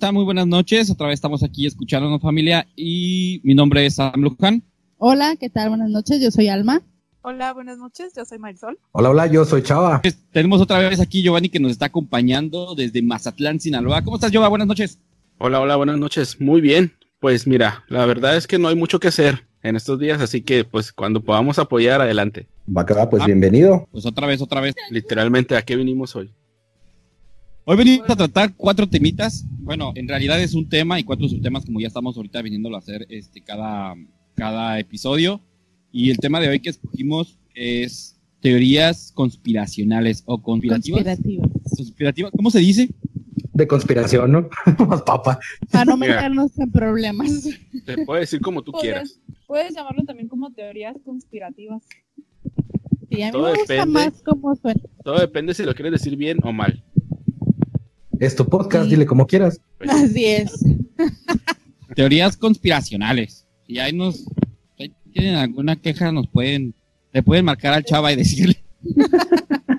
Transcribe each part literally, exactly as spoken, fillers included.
tal? Muy buenas noches, otra vez estamos aquí escuchándonos, familia, y mi nombre es Sam Luján. Hola, ¿qué tal? Buenas noches, yo soy Alma. Hola, buenas noches, yo soy Marisol. Hola, hola, yo soy Chava. Tenemos otra vez aquí Giovanni, que nos está acompañando desde Mazatlán, Sinaloa. ¿Cómo estás, Giova? Buenas noches. Hola, hola, buenas noches, muy bien. Pues mira, la verdad es que no hay mucho que hacer en estos días, así que pues cuando podamos apoyar, adelante. Va que va, pues ah, bienvenido. Pues otra vez, otra vez. Literalmente, ¿a qué vinimos hoy? Hoy venimos a tratar cuatro temitas. Bueno, en realidad es un tema y cuatro subtemas, como ya estamos ahorita viniéndolo a hacer este, cada, cada episodio. Y el tema de hoy que escogimos es teorías conspiracionales o conspirativas. Conspirativas. Conspirativas. ¿Cómo se dice? De conspiración, ¿no? Más papa. Para no meternos en problemas. Te puedes decir como tú puedes, quieras. Puedes llamarlo también como teorías conspirativas. Sí, a mí todo me gusta depende, más cómo suena. Todo depende si lo quieres decir bien o mal. Es tu podcast, sí. Dile como quieras. Pues. Así es. Teorías conspiracionales. Si ahí nos si tienen alguna queja, nos pueden, le pueden marcar al Chava y decirle.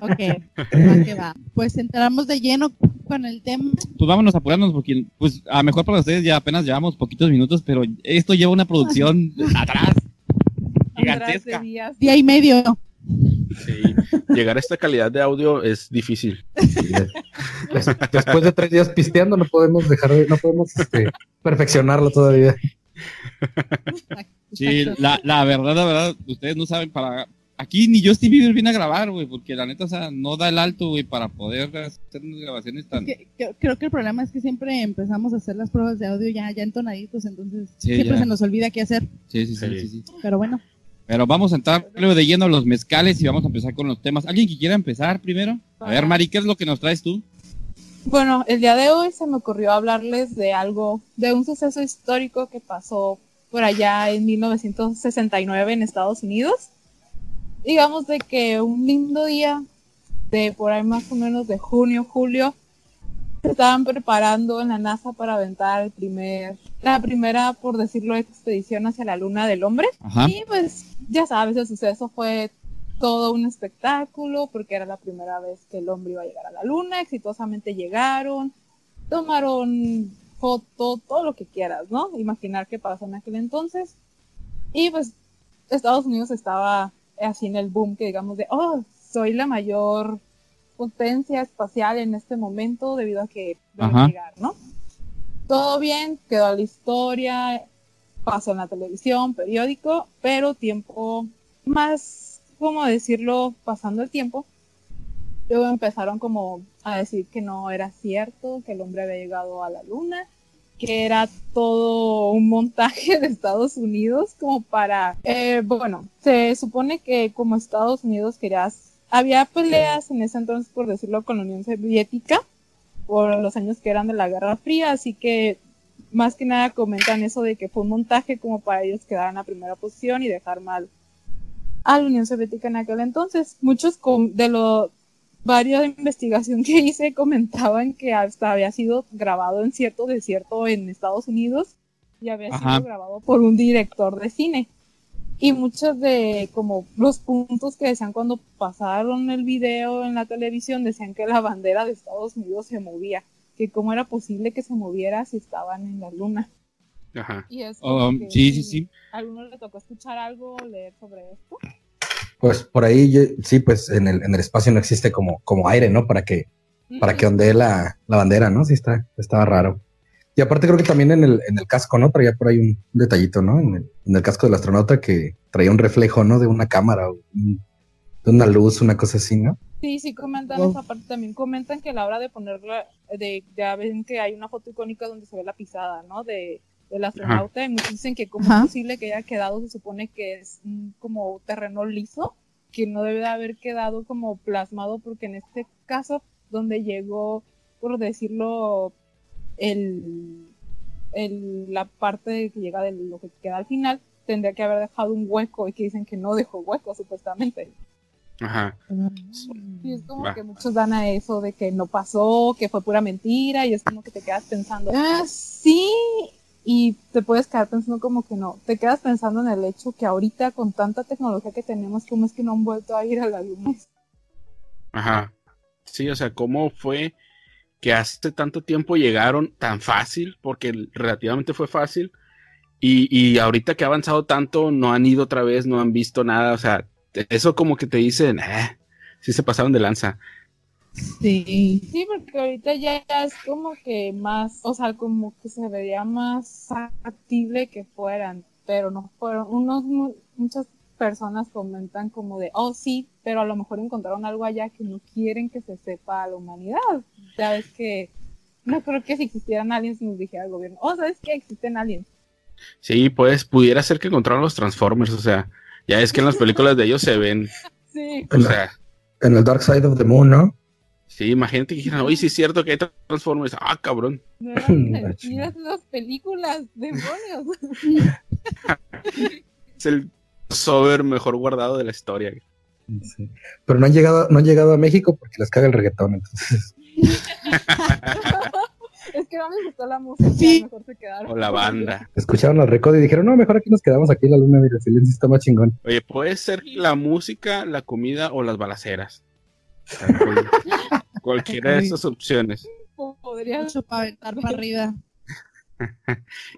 Ok, va que va. Pues entramos de lleno con el tema. Pues vámonos a apurarnos, porque pues a lo mejor para ustedes ya apenas llevamos poquitos minutos, pero esto lleva una producción atrás. Gigantesca. Días. Día y medio. Sí, llegar a esta calidad de audio es difícil. Después de tres días pisteando no podemos dejar, no podemos este, perfeccionarlo todavía. Sí, la, la verdad, la verdad, ustedes no saben para... Aquí ni Justin Bieber viene a grabar, güey, porque la neta, o sea, no da el alto, güey, para poder hacer unas grabaciones tan... Es que, creo que el problema es que siempre empezamos a hacer las pruebas de audio ya, ya entonaditos, entonces sí, siempre ya. Se nos olvida qué hacer. Sí, sí, sí, sí, sí, sí. Pero bueno. Pero vamos a entrar luego de lleno a los mezcales y vamos a empezar con los temas. ¿Alguien que quiera empezar primero? A ver, Mari, ¿qué es lo que nos traes tú? Bueno, el día de hoy se me ocurrió hablarles de algo, de un suceso histórico que pasó por allá en mil novecientos sesenta y nueve en Estados Unidos. Digamos de que un lindo día, de por ahí más o menos de junio, julio, se estaban preparando en la NASA para aventar el primer, la primera, por decirlo, expedición hacia la luna del hombre. Ajá. Y pues ya sabes, el suceso fue todo un espectáculo porque era la primera vez que el hombre iba a llegar a la luna. Exitosamente llegaron, tomaron foto, todo lo que quieras, ¿no? Imaginar qué pasó en aquel entonces. Y pues Estados Unidos estaba así en el boom que digamos de, oh, soy la mayor potencia espacial en este momento debido a que va a llegar, ¿no? Todo bien, quedó a la historia, pasó en la televisión, periódico, pero tiempo más, ¿cómo decirlo? Pasando el tiempo, luego empezaron como a decir que no era cierto, que el hombre había llegado a la luna, que era todo un montaje de Estados Unidos como para, eh, bueno, se supone que como Estados Unidos quería había peleas en ese entonces, por decirlo, con la Unión Soviética, por los años que eran de la Guerra Fría, así que más que nada comentan eso de que fue un montaje como para ellos quedar en la primera posición y dejar mal a la Unión Soviética en aquel entonces. Muchos con, de lo varias investigación que hice comentaban que hasta había sido grabado en cierto desierto en Estados Unidos y había Ajá. sido grabado por un director de cine. Y muchos de como los puntos que decían cuando pasaron el video en la televisión, decían que la bandera de Estados Unidos se movía, que cómo era posible que se moviera si estaban en la luna. Ajá. Y es um, sí, sí, sí. ¿A alguno le tocó escuchar algo o leer sobre esto? Pues por ahí, yo, sí, pues en el, en el espacio no existe como, como aire, ¿no? Para que, mm-hmm. para que ondee la, la bandera, ¿no? Sí, está, estaba raro. Y aparte creo que también en el, en el casco, ¿no? Traía por ahí un detallito, ¿no? En el, en el casco del astronauta que traía un reflejo, ¿no? De una cámara, o un, de una luz, una cosa así, ¿no? Sí, sí comentan oh. esa parte. También comentan que a la hora de ponerla, de, ya ven que hay una foto icónica donde se ve la pisada, ¿no? De, del astronauta. Ajá. Y muchos dicen que cómo Ajá. es posible que haya quedado, se supone que es como terreno liso, que no debe de haber quedado como plasmado, porque en este caso, donde llegó, por decirlo... El, el, la parte que llega de lo que queda al final tendría que haber dejado un hueco y que dicen que no dejó hueco supuestamente. Ajá. Y es como Va. que muchos dan a eso de que no pasó, que fue pura mentira y es como que te quedas pensando, ah, sí, y te puedes quedar pensando como que no, te quedas pensando en el hecho que ahorita con tanta tecnología que tenemos, ¿cómo es que no han vuelto a ir a la luna? Ajá. Sí, o sea, ¿cómo fue que hace tanto tiempo llegaron tan fácil, porque relativamente fue fácil, y, y ahorita que ha avanzado tanto, no han ido otra vez, no han visto nada, o sea, eso como que te dicen, eh, sí se pasaron de lanza. Sí, sí, porque ahorita ya es como que más, o sea, como que se veía más factible que fueran, pero no fueron, unos, muchas personas comentan como de, oh sí, pero a lo mejor encontraron algo allá que no quieren que se sepa a la humanidad, sabes que, no creo que si existieran aliens nos dijera el gobierno, oh, sabes que existen aliens. Sí, pues, pudiera ser que encontraron los Transformers, o sea, ya es que en las películas de ellos se ven, sí, o sea, en el Dark Side of the Moon, ¿no? Sí, imagínate que dijeran, oye, sí es cierto que hay Transformers. Ah, cabrón. No eran mentiras las películas, demonios. Es el crossover mejor guardado de la historia. Sí. Pero no han llegado, no han llegado a México porque les caga el reggaetón, entonces. Es que no les gustó la música, sí. Mejor se quedaron. O la banda. Escucharon al recodo y dijeron, no, mejor aquí nos quedamos aquí en la luna, mira, el silencio está más chingón. Oye, puede ser la música, la comida o las balaceras. Cualquiera de esas opciones. Podría aventar para arriba.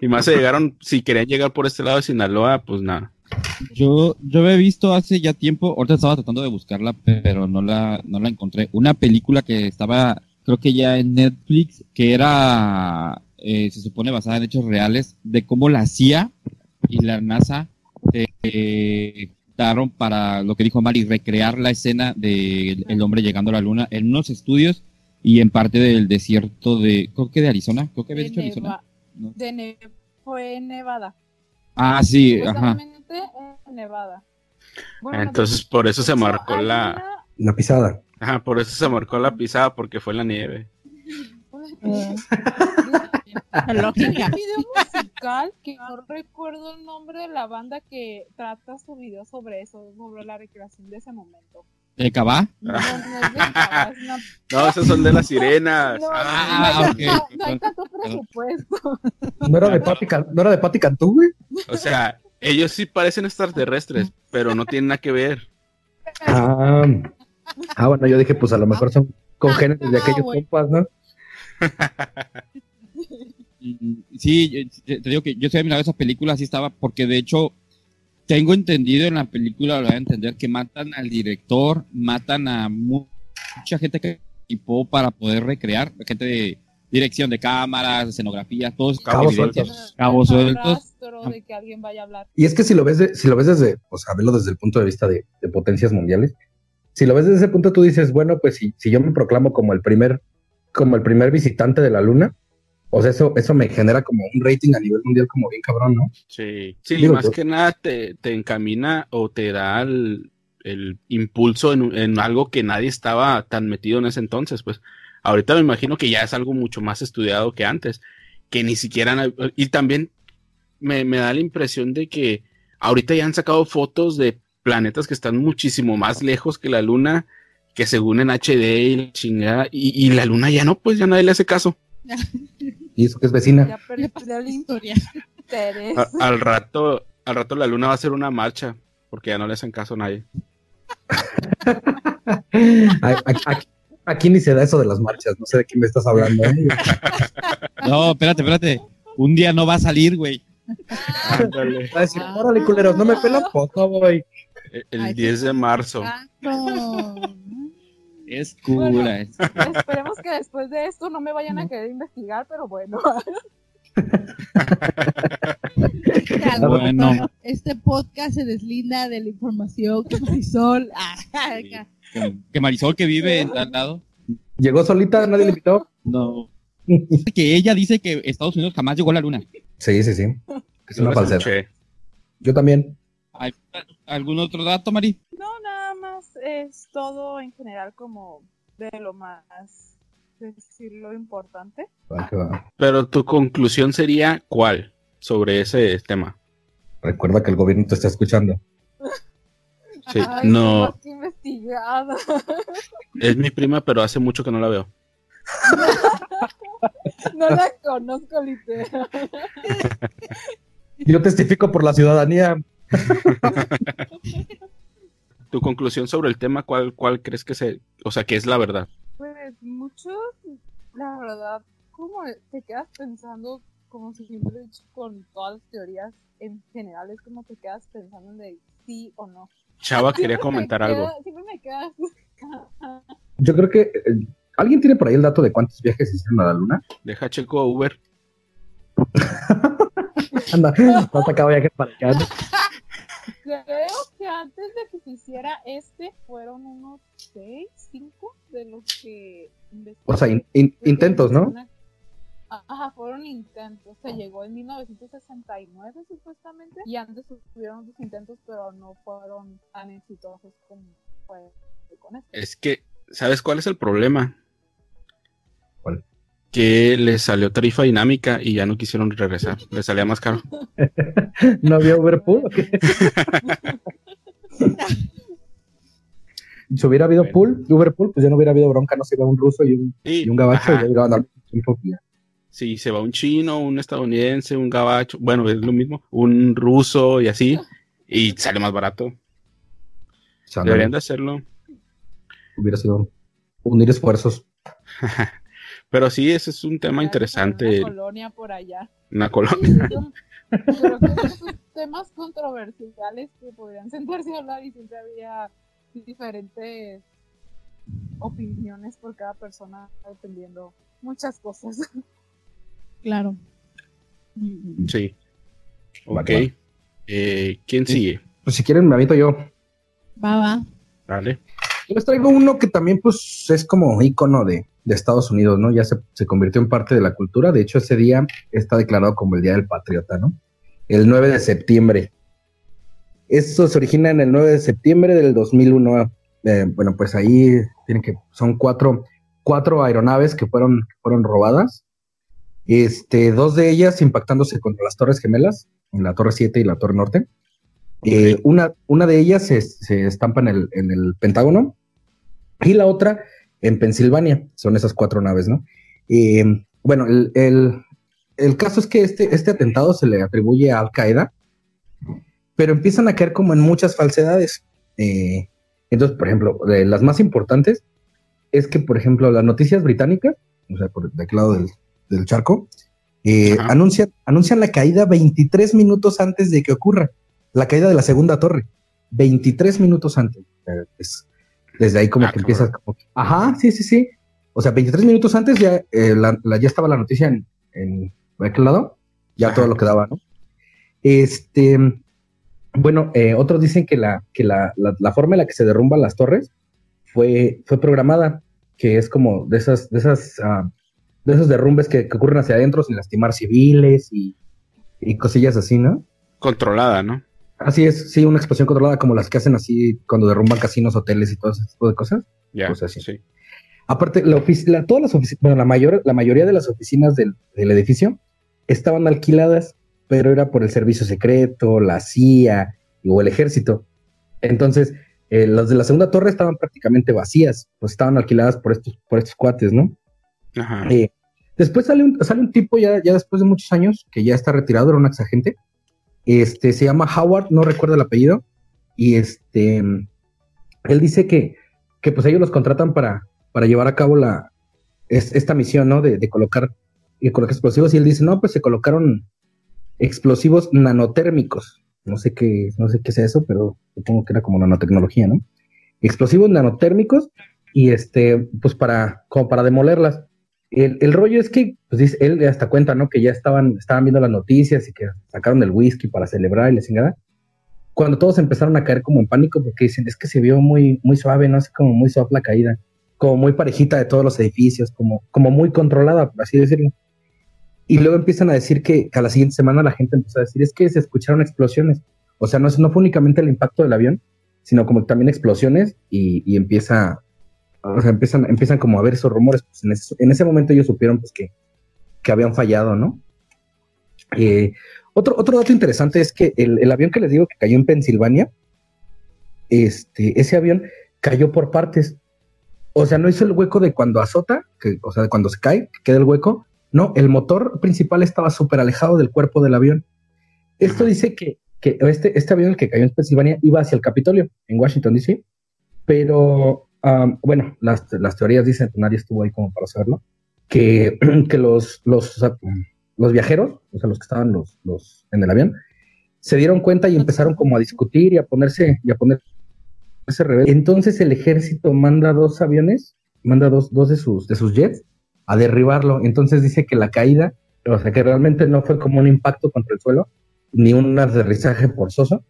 Y más se llegaron, si querían llegar por este lado de Sinaloa, pues nada. Yo, yo he visto hace ya tiempo, ahorita estaba tratando de buscarla, pero no la, no la encontré. Una película que estaba, creo que ya en Netflix, que era, eh, se supone basada en hechos reales, de cómo la C I A y la NASA eh, eh, daron para, lo que dijo Mari, recrear la escena del el hombre llegando a la luna en unos estudios y en parte del desierto de, creo que de Arizona, creo que había dicho Arizona. ¿No? De ne- fue Nevada. Ah, sí, ajá. En Nevada. Bueno, entonces no, por eso se marcó la... Una... La pisada. Ajá, por eso se marcó la pisada, porque fue en la nieve. Uh. Lógica. Un video musical que no recuerdo el nombre de la banda que trata su video sobre eso, sobre la recreación de ese momento. ¿De Cabá? No, no es de Cabá, es una... No, esos son de las sirenas. No, ah, no, no, okay. No hay tanto presupuesto. ¿No era de Pati, ¿no era de Pati Cantú, güey? O sea, ellos sí parecen extraterrestres, pero no tienen nada que ver. Ah, ah bueno, yo dije, pues a lo mejor son congéneres de aquellos compas, ¿no? Sí, te digo que yo estoy mirando esas películas, sí estaba, porque de hecho tengo entendido en la película, lo voy a entender, que matan al director, matan a mucha gente que equipó para poder recrear, gente de dirección de cámaras, escenografía, todos cabos sueltos, cabos sueltos. De que alguien vaya a hablar. Y es que si lo ves, de, si lo ves desde, o sea, verlo desde el punto de vista de, de potencias mundiales, si lo ves desde ese punto tú dices, bueno, pues si, si yo me proclamo como el primer, como el primer visitante de la luna, o sea, eso, eso me genera como un rating a nivel mundial como bien cabrón, ¿no? Sí, sí, digo, más pues, que nada te, te encamina o te da el, el impulso en, en algo que nadie estaba tan metido en ese entonces, pues ahorita me imagino que ya es algo mucho más estudiado que antes, que ni siquiera, y también me, me da la impresión de que ahorita ya han sacado fotos de planetas que están muchísimo más lejos que la luna, que según en H D y la chingada, y, y la luna ya no, pues ya nadie le hace caso. Y eso que es vecina. Ya perdió la historia. A, al rato, al rato la luna va a hacer una marcha, porque ya no le hacen caso a nadie. aquí, aquí, aquí ni se da eso de las marchas, no sé de quién me estás hablando. ¿Eh? No, espérate, espérate. Un día no va a salir, güey. Ándale. Va a decir, órale, culeros, no me pelan, poco, güey. El ay, diez de marzo. No. Es cura. Bueno, esperemos que después de esto no me vayan a querer investigar, pero bueno. Bueno. Este podcast se deslinda de la información que Marisol, sí, que, que Marisol que vive en tal lado. ¿Llegó solita? ¿Nadie le invitó? No. Que ella dice que Estados Unidos jamás llegó a la luna. Sí, sí, sí. Es una falsedad. Yo también. ¿Algún otro dato, Mari? No, nada más es todo en general como de lo más, decir lo importante. Pero tu conclusión sería ¿cuál sobre ese tema? Recuerda que el gobierno te está escuchando. Sí, ay, no. Investigada. Es mi prima, pero hace mucho que no la veo. No la conozco, literal. Yo testifico por la ciudadanía. Tu conclusión sobre el tema, ¿cuál, cuál crees que se, o sea, que es la verdad? Pues muchos la verdad, como te quedas pensando, como si siempre he dicho, con todas las teorías en general, es como te quedas pensando de sí o no. Chava quería comentar queda, algo. Siempre me quedas. Yo creo que... Eh, ¿alguien tiene por ahí el dato de cuántos viajes hicieron a la luna? Deja checo a Uber. Anda, hasta acá viajes para acá. Creo que antes de que se hiciera este, fueron unos seis, cinco de los que... O sea, in, in, intentos, ¿no? Ajá, fueron intentos. Se llegó en mil novecientos sesenta y nueve, supuestamente, y antes tuvieron sus intentos, pero no fueron tan exitosos como fue con este. Es que, ¿sabes cuál es el problema? ¿Cuál? Que les salió tarifa dinámica y ya no quisieron regresar. Les salía más caro. ¿No había Uberpool o qué? Si hubiera habido bueno. pool, Uberpool, pues ya no hubiera habido bronca. No se iba un ruso y un, sí, y un gabacho ajá. y ya iban a dar. Sí, se va un chino, un estadounidense, un gabacho, bueno, es lo mismo, un ruso y así, y sale más barato. Sandra. Deberían de hacerlo. Hubiera sido unir esfuerzos. Pero sí, ese es un tema interesante. Una colonia por allá. Una colonia. Sí, son, creo que son temas controversiales que podrían sentarse a hablar y siempre había diferentes opiniones por cada persona dependiendo muchas cosas. Claro. Sí. Ok. Eh, ¿Quién sigue? Pues si quieren me aviento yo. Va, va. Dale. Yo les traigo uno que también pues es como ícono de, de Estados Unidos, ¿no? Ya se, se convirtió en parte de la cultura. De hecho, ese día está declarado como el Día del Patriota, ¿no? El nueve de septiembre. Esto se origina en el nueve de septiembre del dos mil uno. Eh, bueno, pues ahí tienen que... Son cuatro, cuatro aeronaves que fueron, fueron robadas. Este, dos de ellas impactándose contra las Torres Gemelas, en la Torre siete y la Torre Norte. Eh, una, una de ellas se, se estampa en el, en el Pentágono y la otra en Pensilvania. Son esas cuatro naves, ¿no? Eh, bueno, el, el, el caso es que este, este atentado se le atribuye a Al-Qaeda, pero empiezan a caer como en muchas falsedades. Eh, entonces, por ejemplo, de las más importantes es que, por ejemplo, las noticias británicas, o sea, por el lado del, del charco, eh, anuncian, anuncian la caída veintitrés minutos antes de que ocurra. La caída de la segunda torre, veintitrés minutos antes. Es, desde ahí como ah, que empiezas... Como, ajá, sí, sí, sí. O sea, veintitrés minutos antes ya, eh, la, la, ya estaba la noticia en, en aquel lado. Ya ajá. Todo lo que daba, ¿no? Este, bueno, eh, otros dicen que, la, que la, la, la forma en la que se derrumban las torres fue, fue programada, que es como de, esas, de, esas, uh, de esos derrumbes que, que ocurren hacia adentro sin lastimar civiles y, y cosillas así, ¿no? Controlada, ¿no? Así es, sí, una explosión controlada como las que hacen así cuando derrumban casinos, hoteles y todo ese tipo de cosas. Ya, yeah, pues sí. Aparte, la ofici- la, todas las oficinas, bueno, la, mayor, la mayoría de las oficinas del, del edificio estaban alquiladas, pero era por el servicio secreto, la C I A o el ejército. Entonces, eh, las de la segunda torre estaban prácticamente vacías, pues estaban alquiladas por estos, por estos cuates, ¿no? Ajá. Eh, después sale un, sale un tipo ya, ya después de muchos años que ya está retirado, era un exagente. Este, se llama Howard, no recuerdo el apellido, y este, él dice que, que pues ellos los contratan para, para llevar a cabo la, es, esta misión, ¿no? De, de colocar, de colocar explosivos, y él dice, no, pues se colocaron explosivos nanotérmicos, no sé qué, no sé qué sea eso, pero supongo que era como nanotecnología, ¿no? Explosivos nanotérmicos, y este, pues para, como para demolerlas. El, el rollo es que, pues dice, él hasta cuenta, ¿no? Que ya estaban, estaban viendo las noticias y que sacaron el whisky para celebrar y la chingada. Cuando todos empezaron a caer como en pánico porque dicen, es que se vio muy, muy suave, ¿no? Así como muy suave la caída, como muy parejita de todos los edificios, como, como muy controlada, por así decirlo. Y luego empiezan a decir que, que a la siguiente semana la gente empezó a decir, es que se escucharon explosiones. O sea, no, no fue únicamente el impacto del avión, sino como también explosiones y, y empieza... O sea, empiezan, empiezan como a ver esos rumores. Pues en, ese, en ese momento ellos supieron pues, que, que habían fallado, ¿no? Eh, otro, otro dato interesante es que el, el avión que les digo que cayó en Pensilvania, este, ese avión cayó por partes. O sea, no hizo el hueco de cuando azota, que, o sea, de cuando se cae, que queda el hueco. No, el motor principal estaba súper alejado del cuerpo del avión. Esto dice que, que este, este avión que cayó en Pensilvania iba hacia el Capitolio, en Washington D C, pero... Um, bueno, las, las teorías dicen, nadie estuvo ahí como para saberlo, que, que los, los, o sea, los viajeros, o sea, los que estaban los, los, en el avión, se dieron cuenta y empezaron como a discutir y a ponerse, y a ponerse rebeldes. Entonces el ejército manda dos aviones, manda dos, dos de sus, de sus jets a derribarlo. Entonces dice que la caída, o sea, que realmente no fue como un impacto contra el suelo, ni un aterrizaje forzoso,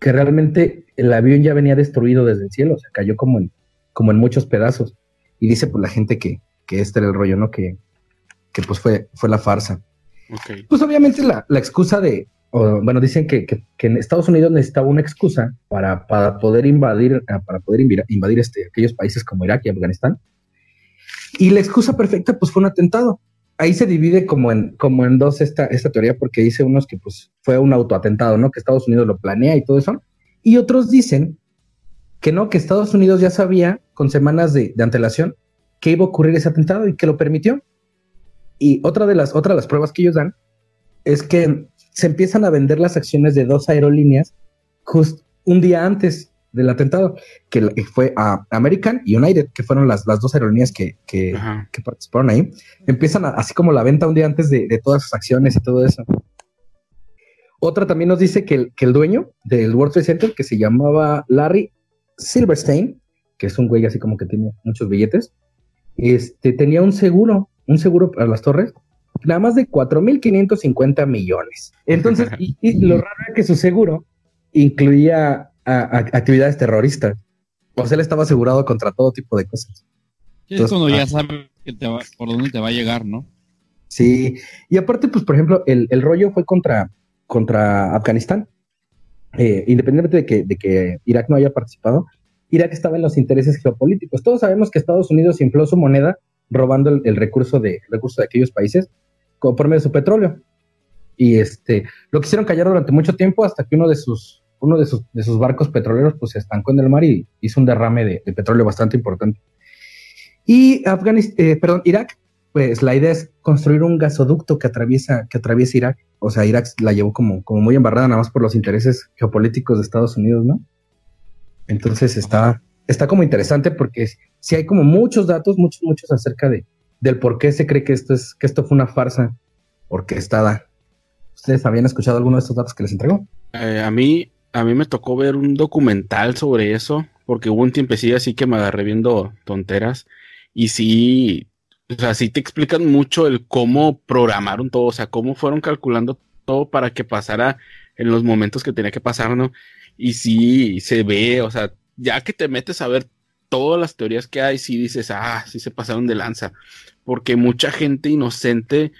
que realmente el avión ya venía destruido desde el cielo, o sea, cayó como en, como en muchos pedazos. Y dice pues la gente que, que este era el rollo, ¿no? Que, que pues fue, fue la farsa. Okay. Pues obviamente la, la excusa de, o, bueno, dicen que, que, que en Estados Unidos necesitaba una excusa para, para poder invadir, para poder invadir este, aquellos países como Irak y Afganistán. Y la excusa perfecta pues fue un atentado. Ahí se divide como en, como en dos esta, esta teoría, porque dice unos que pues fue un autoatentado, ¿no? Que Estados Unidos lo planea y todo eso. Y otros dicen que no, que Estados Unidos ya sabía con semanas de, de antelación que iba a ocurrir ese atentado y que lo permitió. Y otra de las, otra de las pruebas que ellos dan es que se empiezan a vender las acciones de dos aerolíneas justo un día antes del atentado, que fue a American y United, que fueron las, las dos aerolíneas que, que, que participaron ahí. Empiezan a, así como la venta un día antes de, de todas sus acciones y todo eso. Otra también nos dice que el, que el dueño del World Trade Center, que se llamaba Larry Silverstein, que es un güey así como que tiene muchos billetes, este, tenía un seguro, un seguro para las torres, nada más de cuatro mil quinientos cincuenta millones. Entonces, y, y lo raro es que su seguro incluía A, a, actividades terroristas. O sea, él estaba asegurado contra todo tipo de cosas. Sí, entonces, es cuando ah, ya sabes que te va, por dónde te va a llegar, ¿no? Sí. Y aparte, pues, por ejemplo, el, el rollo fue contra, contra Afganistán. Eh, independientemente de que, de que Irak no haya participado, Irak estaba en los intereses geopolíticos. Todos sabemos que Estados Unidos infló su moneda robando el, el recurso de, el recurso de aquellos países con, por medio de su petróleo. Y este lo quisieron callar durante mucho tiempo hasta que uno de sus uno de sus, de sus barcos petroleros pues se estancó en el mar y hizo un derrame de, de petróleo bastante importante. Y Afganist- eh, perdón, Irak, pues la idea es construir un gasoducto que atraviesa, que atraviesa Irak. O sea, Irak la llevó como, como muy embarrada nada más por los intereses geopolíticos de Estados Unidos, ¿no? Entonces está, está como interesante porque sí hay como muchos datos, muchos, muchos acerca de, del por qué se cree que esto, es, que esto fue una farsa orquestada. ¿Ustedes habían escuchado alguno de estos datos que les entregó? Eh, a mí... A mí me tocó ver un documental sobre eso, porque hubo un tiempecillo así que me agarré viendo tonteras, y sí, o sea, sí te explican mucho el cómo programaron todo, o sea, cómo fueron calculando todo para que pasara en los momentos que tenía que pasar, ¿no? Y sí, se ve, o sea, ya que te metes a ver todas las teorías que hay, sí dices, ah, sí se pasaron de lanza, porque mucha gente inocente...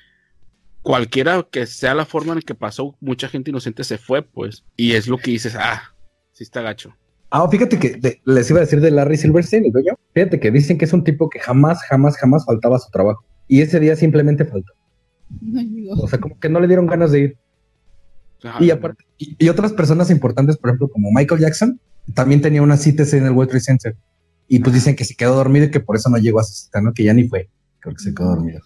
Cualquiera que sea la forma en la que pasó, mucha gente inocente se fue, pues. Y es lo que dices, ah, sí está gacho. Ah, fíjate que de, les iba a decir de Larry Silverstein, ¿no? Fíjate que dicen que es un tipo que jamás, jamás, jamás faltaba a su trabajo. Y ese día simplemente faltó. O sea, como que no le dieron ganas de ir. Ajá, y, aparte, y, y otras personas importantes, por ejemplo, como Michael Jackson, también tenía una cita en el World Trade Center. Y pues dicen que se quedó dormido y que por eso no llegó a su cita, ¿no? Que ya ni fue. Creo que se quedó dormido.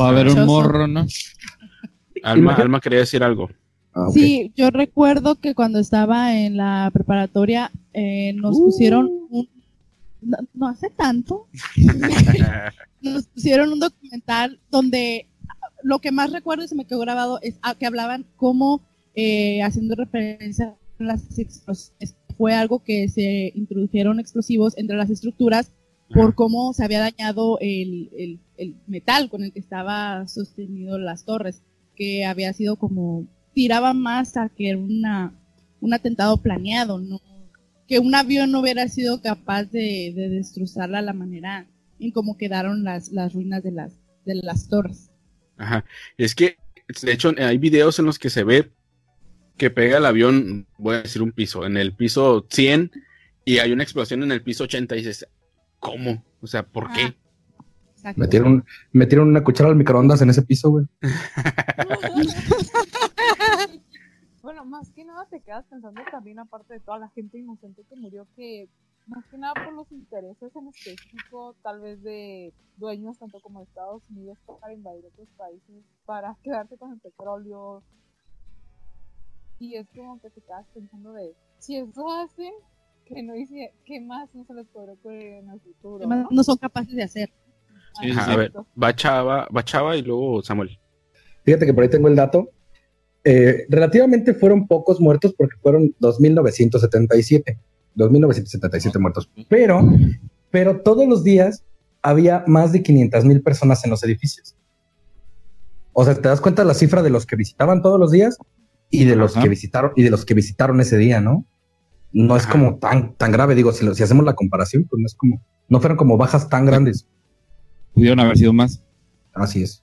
Va a haber un morro, ¿no? Alma, Alma quería decir algo. Ah, okay. Sí, yo recuerdo que cuando estaba en la preparatoria eh, nos uh. pusieron un... No, no hace tanto. Nos pusieron un documental donde lo que más recuerdo y se me quedó grabado es que hablaban cómo, eh, haciendo referencia a las explosiones, fue algo que se introdujeron explosivos entre las estructuras por cómo se había dañado el, el, el metal con el que estaba sostenido las torres, que había sido como, tiraba más a que era una, un atentado planeado, no que un avión no hubiera sido capaz de, de destrozarla a la manera en cómo quedaron las, las ruinas de las, de las torres. Ajá, es que de hecho hay videos en los que se ve que pega el avión, voy a decir un piso, en el piso cien y hay una explosión en el piso ochenta y dices... ¿Cómo? O sea, ¿por qué? Ah, metieron, metieron una cuchara al microondas en ese piso, güey. Bueno, más que nada te quedas pensando también, aparte de toda la gente inocente que murió, que más que nada por los intereses en específico, tal vez de dueños tanto como de Estados Unidos para invadir otros países, para quedarse con el petróleo. Y es como que te quedas pensando de, si eso hacen... Que no hice, ¿qué más no se les podrá ocurrir en el futuro? ¿No? No son capaces de hacer. Sí, sí, Ajá, sí. A ver, va Chava, va Chava y luego Samuel. Fíjate que por ahí tengo el dato. Eh, relativamente fueron pocos muertos porque fueron dos mil novecientos setenta y siete. dos mil novecientos setenta y siete muertos. Pero, pero todos los días había más de quinientas mil personas en los edificios. O sea, te das cuenta de la cifra de los que visitaban todos los días y de los Ajá. que visitaron y de los que visitaron ese día, ¿no? No Ajá. es como tan, tan grave. Digo, si, lo, si hacemos la comparación, pues no es como, no fueron como bajas tan grandes. Pudieron haber sido más. Así es.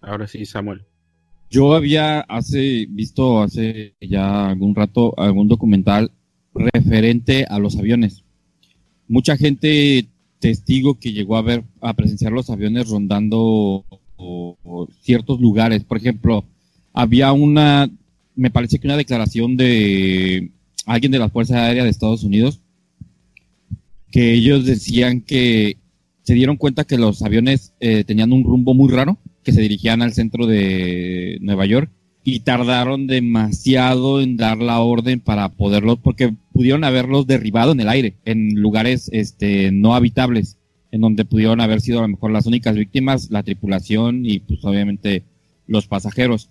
Ahora sí, Samuel. Yo había hace visto hace ya algún rato algún documental referente a los aviones. Mucha gente testigo que llegó a ver, a presenciar los aviones rondando o, o ciertos lugares. Por ejemplo, había una, me parece que una declaración de alguien de la Fuerza Aérea de Estados Unidos, que ellos decían que se dieron cuenta que los aviones eh, tenían un rumbo muy raro, que se dirigían al centro de Nueva York y tardaron demasiado en dar la orden para poderlos, porque pudieron haberlos derribado en el aire, en lugares este no habitables, en donde pudieron haber sido a lo mejor las únicas víctimas, la tripulación y pues obviamente los pasajeros.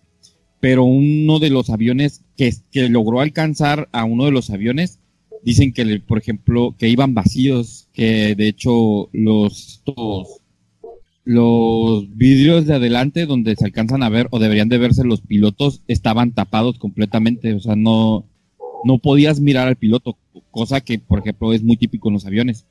Pero uno de los aviones que, que logró alcanzar a uno de los aviones, dicen que, por ejemplo, que iban vacíos, que de hecho los todos, los vidrios de adelante donde se alcanzan a ver o deberían de verse los pilotos estaban tapados completamente, o sea, no, no podías mirar al piloto, cosa que, por ejemplo, es muy típico en los aviones.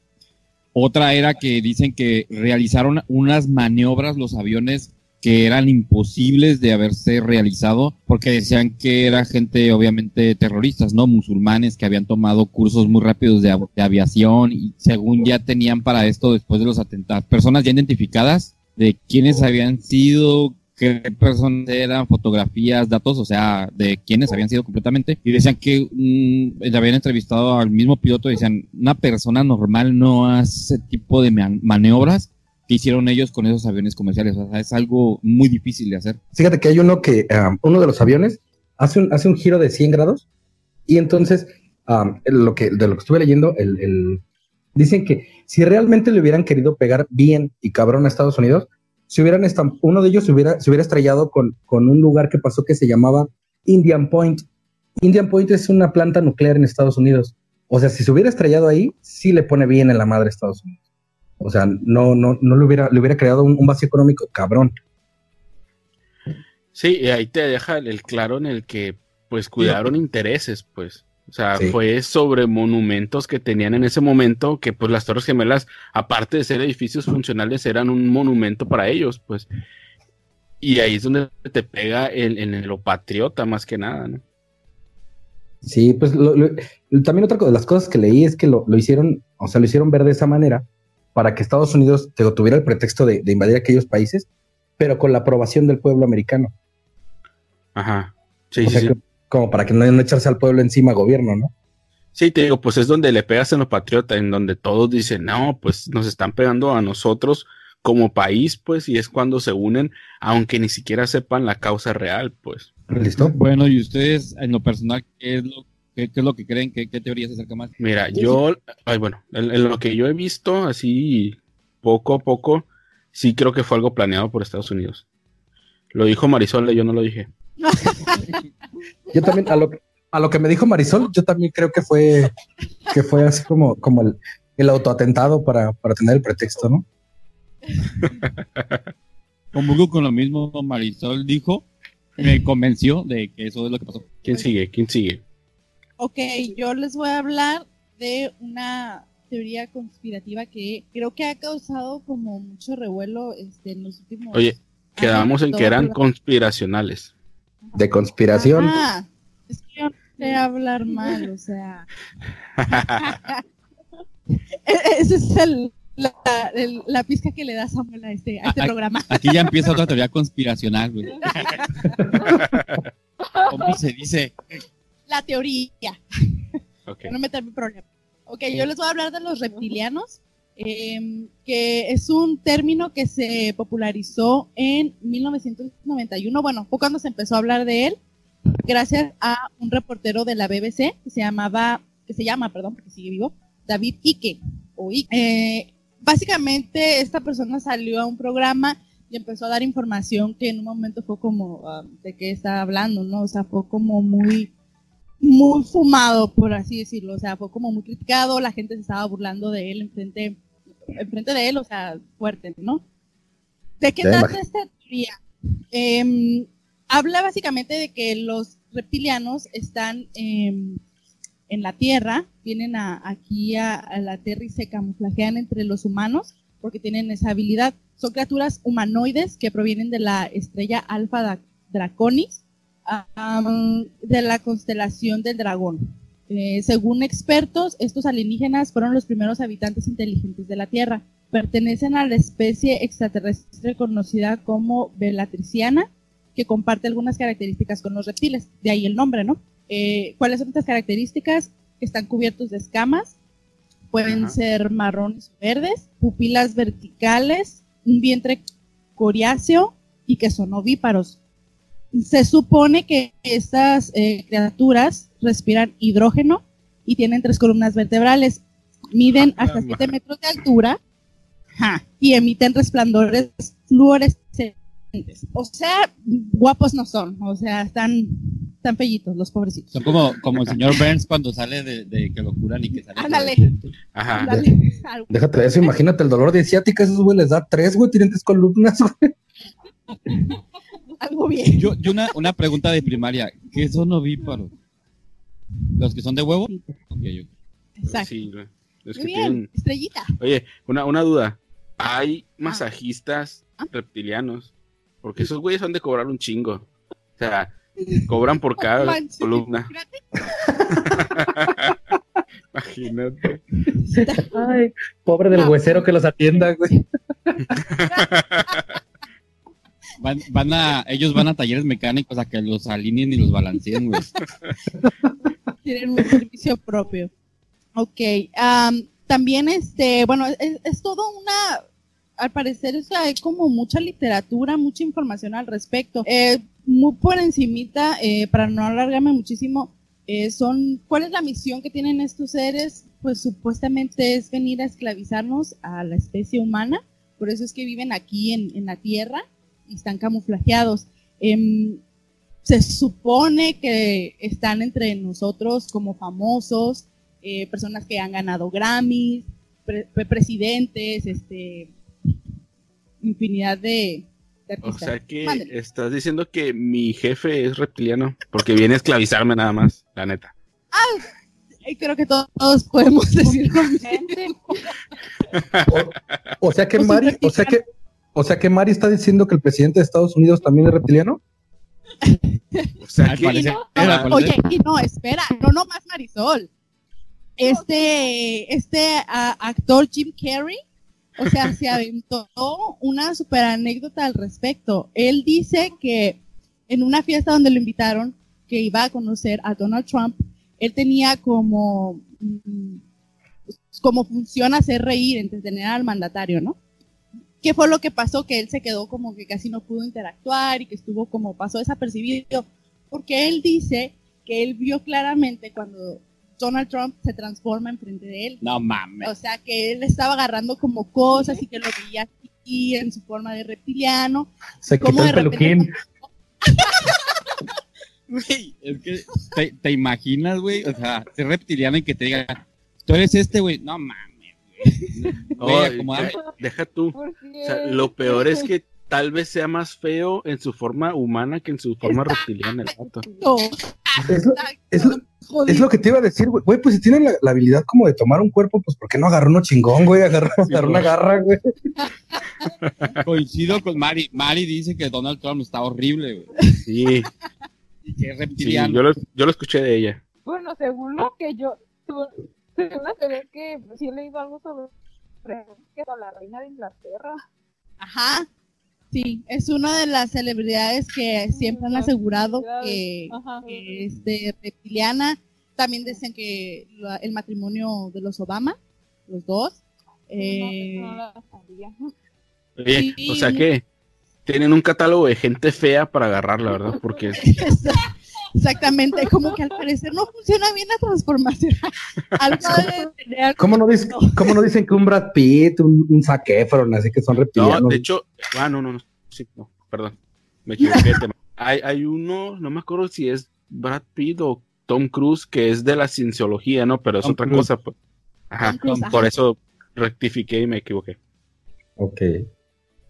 Otra era que dicen que realizaron unas maniobras los aviones que eran imposibles de haberse realizado porque decían que era gente obviamente terroristas, ¿no? Musulmanes que habían tomado cursos muy rápidos de, de aviación y según ya tenían para esto después de los atentados. Personas ya identificadas de quiénes habían sido, qué personas eran, fotografías, datos, o sea, de quiénes habían sido completamente. Y decían que um, le habían entrevistado al mismo piloto y decían, una persona normal no hace ese tipo de man- maniobras que hicieron ellos con esos aviones comerciales. O sea, es algo muy difícil de hacer. Fíjate que hay uno que, um, uno de los aviones hace un, hace un giro de cien grados y entonces, um, lo que, de lo que estuve leyendo, el, el, dicen que si realmente le hubieran querido pegar bien y cabrón a Estados Unidos, si hubieran estamp- uno de ellos se hubiera, se hubiera estrellado con, con un lugar que pasó que se llamaba Indian Point. Indian Point es una planta nuclear en Estados Unidos. O sea, si se hubiera estrellado ahí, sí le pone bien en la madre a Estados Unidos. O sea, no, no, no le hubiera, le hubiera creado un, un vacío económico, cabrón. Sí, y ahí te deja el claro en el que, pues, cuidaron sí. intereses, pues. O sea, sí. fue sobre monumentos que tenían en ese momento, que, pues, las Torres Gemelas, aparte de ser edificios funcionales, eran un monumento para ellos, pues. Y ahí es donde te pega en, en lo patriota, más que nada, ¿no? Sí, pues, lo, lo, también otra de las cosas que leí es que lo, lo hicieron, o sea, lo hicieron ver de esa manera, para que Estados Unidos te, tuviera el pretexto de, de invadir aquellos países, pero con la aprobación del pueblo americano. Ajá. Sí, o sea, sí, que, sí. Como para que no, no echarse al pueblo encima gobierno, ¿no? Sí, te digo, pues es donde le pegas en los patriotas, en donde todos dicen, no, pues nos están pegando a nosotros como país, pues, y es cuando se unen, aunque ni siquiera sepan la causa real, pues. ¿Listo? Bueno, y ustedes, en lo personal, ¿qué es lo que... ¿Qué, ¿Qué es lo que creen? ¿Qué, qué teoría se acerca más? Mira, yo, ay, bueno, en, en lo que yo he visto, así poco a poco, sí creo que fue algo planeado por Estados Unidos. Lo dijo Marisol, yo no lo dije. Yo también, a lo, a lo que me dijo Marisol, yo también creo que fue que fue así como, como el, el autoatentado para, para tener el pretexto, ¿no? Como con lo mismo Marisol dijo, me convenció de que eso es lo que pasó. ¿Quién sigue? ¿Quién sigue? Ok, yo les voy a hablar de una teoría conspirativa que creo que ha causado como mucho revuelo este, en los últimos... Oye, quedamos años, en que eran iba... conspiracionales. ¿De conspiración? Ah, es que yo no sé hablar mal, o sea... Esa es el, la, el, la pizca que le da Samuel a este, a este a, programa. Aquí ya empieza otra teoría conspiracional, güey. ¿Cómo se dice...? La teoría. Okay. No meterme en problema. Ok, yo les voy a hablar de los reptilianos, eh, que es un término que se popularizó en mil novecientos noventa y uno. Bueno, fue cuando se empezó a hablar de él, gracias a un reportero de la B B C que se llamaba, que se llama, perdón, porque sigue vivo, David Icke. O Icke. Eh, básicamente esta persona salió a un programa y empezó a dar información que en un momento fue como, uh, ¿de qué está hablando? ¿No? O sea, fue como muy, muy fumado, por así decirlo. O sea, fue como muy criticado, la gente se estaba burlando de él enfrente, enfrente de él, o sea, fuerte, ¿no? ¿De qué trata esta teoría? Eh, habla básicamente de que los reptilianos están eh, en la Tierra, vienen a, aquí a, a la Tierra y se camuflajean entre los humanos porque tienen esa habilidad. Son criaturas humanoides que provienen de la estrella Alfa Draconis, um, de la constelación del dragón. Eh, según expertos, estos alienígenas fueron los primeros habitantes inteligentes de la Tierra. Pertenecen a la especie extraterrestre conocida como velatriciana, que comparte algunas características con los reptiles, de ahí el nombre, ¿no? Eh, ¿Cuáles son estas características? Están cubiertos de escamas, pueden Ajá. ser marrones o verdes, pupilas verticales, un vientre coriáceo y que son ovíparos. Se supone que estas eh, criaturas respiran hidrógeno y tienen tres columnas vertebrales, miden ah, hasta siete metros de altura ja, y emiten resplandores fluorescentes. O sea, guapos no son, o sea, están, están pellitos los pobrecitos. Son como, como el señor Burns cuando sale de, de que lo curan y que sale. Ándale. Ajá. Ándale. Déjate eso, imagínate el dolor de ciática, esos güey les da tres, güey, tienen tres columnas, güey. Algo bien. Yo, yo una, una pregunta de primaria, ¿qué son ovíparos? ¿Los que son de huevo? Sí. Okay, yo... Exacto. Sí, los que Muy bien, tienen... estrellita. Oye, una, una duda, ¿hay masajistas ah. reptilianos? Porque esos güeyes han de cobrar un chingo. O sea, cobran por cada Manche, columna. Imagínate. Ay, pobre del huesero que los atienda, güey. Van, van a, ellos van a talleres mecánicos a que los alineen y los balanceen, güey. Tienen un servicio propio. Ok. Um, también, este, bueno, es, es todo una... Al parecer, o sea, hay como mucha literatura, mucha información al respecto. Eh, muy por encimita, eh, para no alargarme muchísimo, eh, son ¿cuál es la misión que tienen estos seres? Pues supuestamente es venir a esclavizarnos a la especie humana, por eso es que viven aquí en, en la Tierra y están camuflajeados. Eh, se supone que están entre nosotros como famosos, eh, personas que han ganado Grammys, pre- presidentes, este... infinidad de, de artistas. O sea que Mándale. Estás diciendo que mi jefe es reptiliano, porque viene a esclavizarme nada más, la neta. Ah, creo que todos, todos podemos decirlo. o, o sea que Mari, o sea que, o sea que Mari está diciendo que el presidente de Estados Unidos también es reptiliano. O sea que y no, era, oye, y no, espera, no nomás Marisol. Este, este uh, actor Jim Carrey. O sea, se aventó una super anécdota al respecto. Él dice que en una fiesta donde lo invitaron, que iba a conocer a Donald Trump, él tenía como, como función hacer reír, entretener al mandatario, ¿no? ¿Qué fue lo que pasó? Que él se quedó como que casi no pudo interactuar y que estuvo como, pasó desapercibido. Porque él dice que él vio claramente cuando... Donald Trump se transforma enfrente de él. No mames. O sea, que él estaba agarrando como cosas y que lo veía aquí en su forma de reptiliano. Se quitó el peluquín. Güey, es que te, te imaginas, güey, o sea, ser reptiliano y que te diga, tú eres este, güey. No mames, güey. No, Oye, deja tú. O sea, lo peor es que tal vez sea más feo en su forma humana que en su forma Exacto. reptiliana, el gato. No. Es lo, es, lo, es lo que te iba a decir, güey, pues si tienen la, la habilidad como de tomar un cuerpo, pues ¿por qué no agarró uno chingón, güey? Agarró, sí, agarró una garra, güey. Coincido con Mari. Mari dice que Donald Trump está horrible, güey. Sí. Y que es reptiliano. Sí, yo, lo, yo lo escuché de ella. Bueno, según lo que yo... Según la teoría que sí he leído algo sobre que la reina de Inglaterra. Ajá. Sí, es una de las celebridades que siempre han asegurado que, que es de reptiliana. También dicen que la, el matrimonio de los Obama, los dos. Eh, no, no Oye, sí. O sea que tienen un catálogo de gente fea para agarrar, la verdad, porque... Exactamente, como que al parecer no funciona bien la transformación. Algo de, de algo ¿Cómo, no dice, ¿Cómo no dicen que un Brad Pitt, un, un Zac Efron, así que son reptilianos? No, de hecho, ah, no, no, no, sí, no, perdón, me equivoqué. hay, hay uno, no me acuerdo si es Brad Pitt o Tom Cruise, que es de la cienciología, ¿no? Pero es Tom otra Cruz. cosa. Pues. Ajá, Cruz, por ajá. eso rectifiqué y me equivoqué. Ok,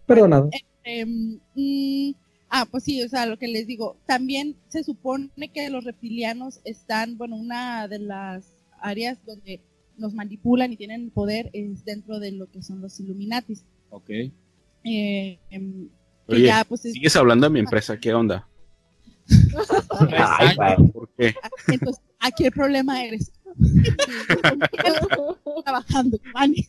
pero nada. Este, mm, ah, pues sí, o sea, lo que les digo, también se supone que los reptilianos están, bueno, una de las áreas donde nos manipulan y tienen el poder es dentro de lo que son los Illuminatis. Ok. Eh, eh, Oye, ya, pues, es... sigues hablando de mi empresa, ¿qué onda? Ay, ¿por qué? Entonces, aquí el problema eres trabajando, Giovanni.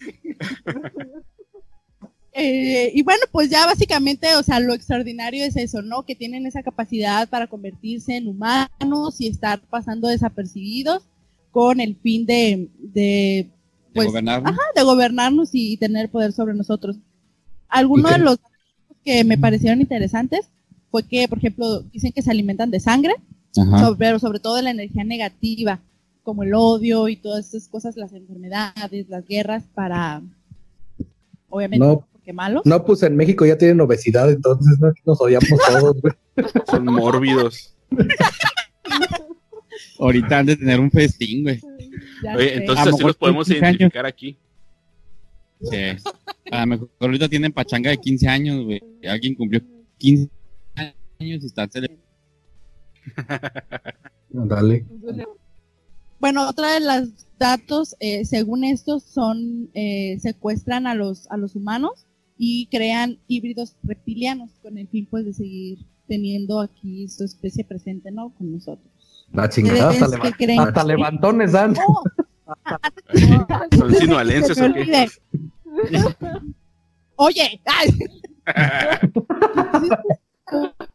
Eh, y bueno, pues ya básicamente, o sea, lo extraordinario es eso, ¿no? Que tienen esa capacidad para convertirse en humanos y estar pasando desapercibidos con el fin de, de, pues, de gobernarnos, ajá, de gobernarnos y, y tener poder sobre nosotros. Algunos de los que me parecieron interesantes fue que, por ejemplo, dicen que se alimentan de sangre, sobre, pero sobre todo de la energía negativa, como el odio y todas esas cosas, las enfermedades, las guerras, para, obviamente... No. Qué malo. No, pues en México ya tienen obesidad, entonces ¿no? nos odiamos todos, güey. Son mórbidos. Ahorita han de tener un festín, güey. Oye, entonces así los podemos identificar aquí. Sí. A lo mejor ahorita tienen pachanga de quince años, güey. Alguien cumplió quince años y está celebrando. Dale. Bueno, otra de las datos, eh, según estos, son eh, secuestran a los a los humanos y crean híbridos reptilianos con el fin, pues, de seguir teniendo aquí su especie presente, ¿no? Con nosotros. La chingada, hasta, levan- creen- hasta levantones dan. No. Son sinaloenses. ¿o qué? Oye. Ay.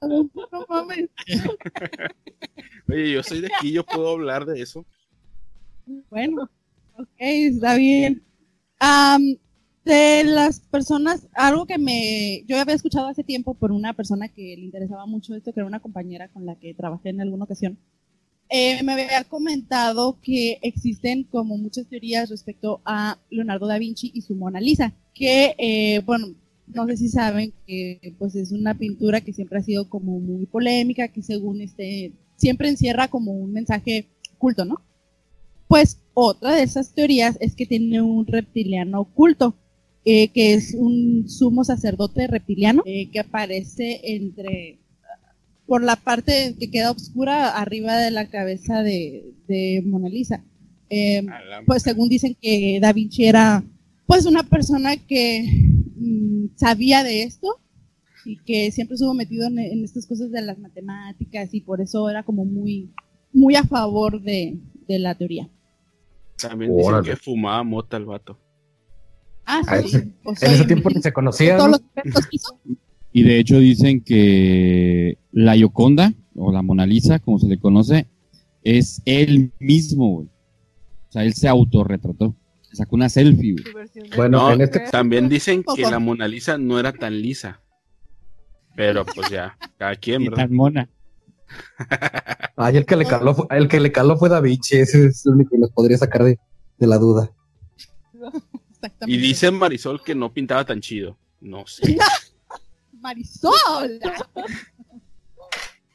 No mames. Oye, yo soy de aquí, yo puedo hablar de eso. Bueno, ok, está bien. Um, de las personas, algo que me, yo había escuchado hace tiempo por una persona que le interesaba mucho esto, que era una compañera con la que trabajé en alguna ocasión, eh, me había comentado que existen como muchas teorías respecto a Leonardo da Vinci y su Mona Lisa, que, eh, bueno, no sé si saben que pues es una pintura que siempre ha sido como muy polémica, que según este, siempre encierra como un mensaje oculto, ¿no? Pues otra de esas teorías es que tiene un reptiliano oculto, eh, que es un sumo sacerdote reptiliano, eh, que aparece entre, por la parte que queda oscura arriba de la cabeza de, de Mona Lisa. Eh, pues según dicen que Da Vinci era pues una persona que mm, sabía de esto y que siempre estuvo metido en, en estas cosas de las matemáticas y por eso era como muy, muy a favor de, de la teoría. También dicen Órale. que fumaba mota el vato. Ah, sí. Ese, o sea, en ese tiempo ni se conocían. ¿No? Y de hecho dicen que la Gioconda, o la Mona Lisa, como se le conoce, es él mismo, güey. O sea, él se autorretrató. Se sacó una selfie, güey. Bueno, no, en este... también dicen que la Mona Lisa no era tan lisa. Pero pues ya, cada quien, ¿verdad? Tan mona. Ay, el que le caló, el que le caló fue Da Vinci, ese es el único que nos podría sacar de, de la duda. Y dice Marisol que no pintaba tan chido. No sé. ¡Marisol!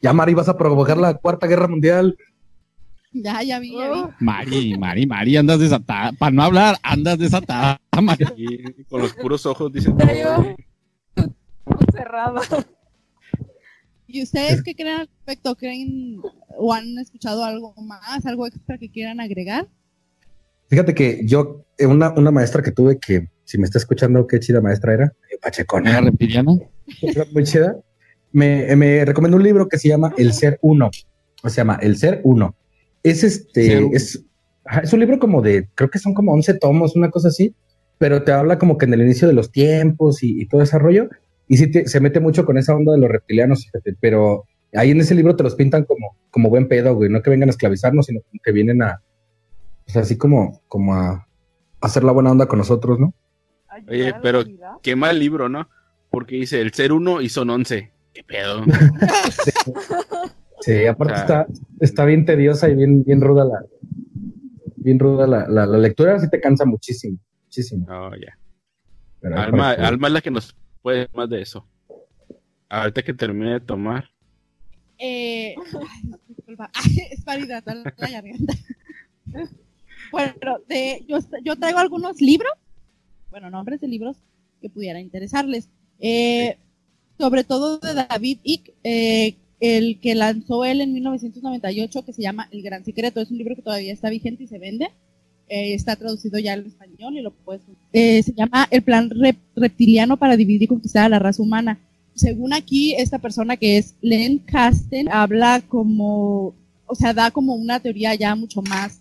Ya, Mari, vas a provocar la Cuarta Guerra Mundial. Ya, ya vi, ya vi. Mari, Mari, Mari, andas desatada. Para no hablar, andas desatada, Mari. Y con los puros ojos dicen todo. Cerrado. ¿Y ustedes qué creen al respecto? ¿Creen o han escuchado algo más, algo extra que quieran agregar? Fíjate que yo, una, una maestra que tuve que, si me está escuchando, qué chida maestra era, pachecona. ¿Era reptiliana? Era muy chida. Me, me recomendó un libro que se llama El Ser Uno. O se llama El Ser Uno. Es este, sí. es, es un libro como de, creo que son como once tomos, una cosa así, pero te habla como que en el inicio de los tiempos y, y todo ese rollo. Y sí te, se mete mucho con esa onda de los reptilianos, fíjate, pero ahí en ese libro te los pintan como, como buen pedo, güey, no que vengan a esclavizarnos, sino que vienen a, pues así como, como a hacer la buena onda con nosotros, ¿no? Oye, pero qué mal libro, ¿no? Porque dice el ser uno y son once, qué pedo. Sí, aparte o sea, está, está bien tediosa y bien, bien ruda la, bien ruda la, la, la lectura, sí te cansa muchísimo, muchísimo. Oh, ya. Yeah. Alma, que... Alma es la que nos puede más de eso. Ahorita que termine de tomar. Eh, ay, disculpa, ay, es para hidratar la garganta. Bueno, de, yo, yo traigo algunos libros, bueno, nombres de libros que pudieran interesarles. Eh, sobre todo de David Icke, eh, el que lanzó él en mil novecientos noventa y ocho, que se llama El Gran Secreto. Es un libro que todavía está vigente y se vende. Eh, está traducido ya al español y lo puedes... Eh, se llama El Plan Rep- Reptiliano para Dividir y Conquistar a la Raza Humana. Según aquí, esta persona que es Len Kasten, habla como, o sea, da como una teoría ya mucho más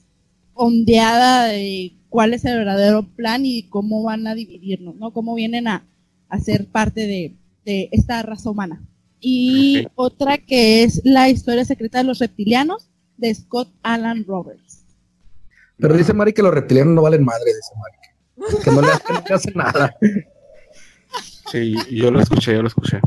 ondeada de cuál es el verdadero plan y cómo van a dividirnos, ¿no? Cómo vienen a, a ser parte de, de esta raza humana. Y otra que es La Historia Secreta de los Reptilianos, de Scott Alan Roberts. Pero dice Mari que los reptilianos no valen madre, dice Mari. Que no le hacen, no le hacen nada. Sí, yo lo escuché, yo lo escuché.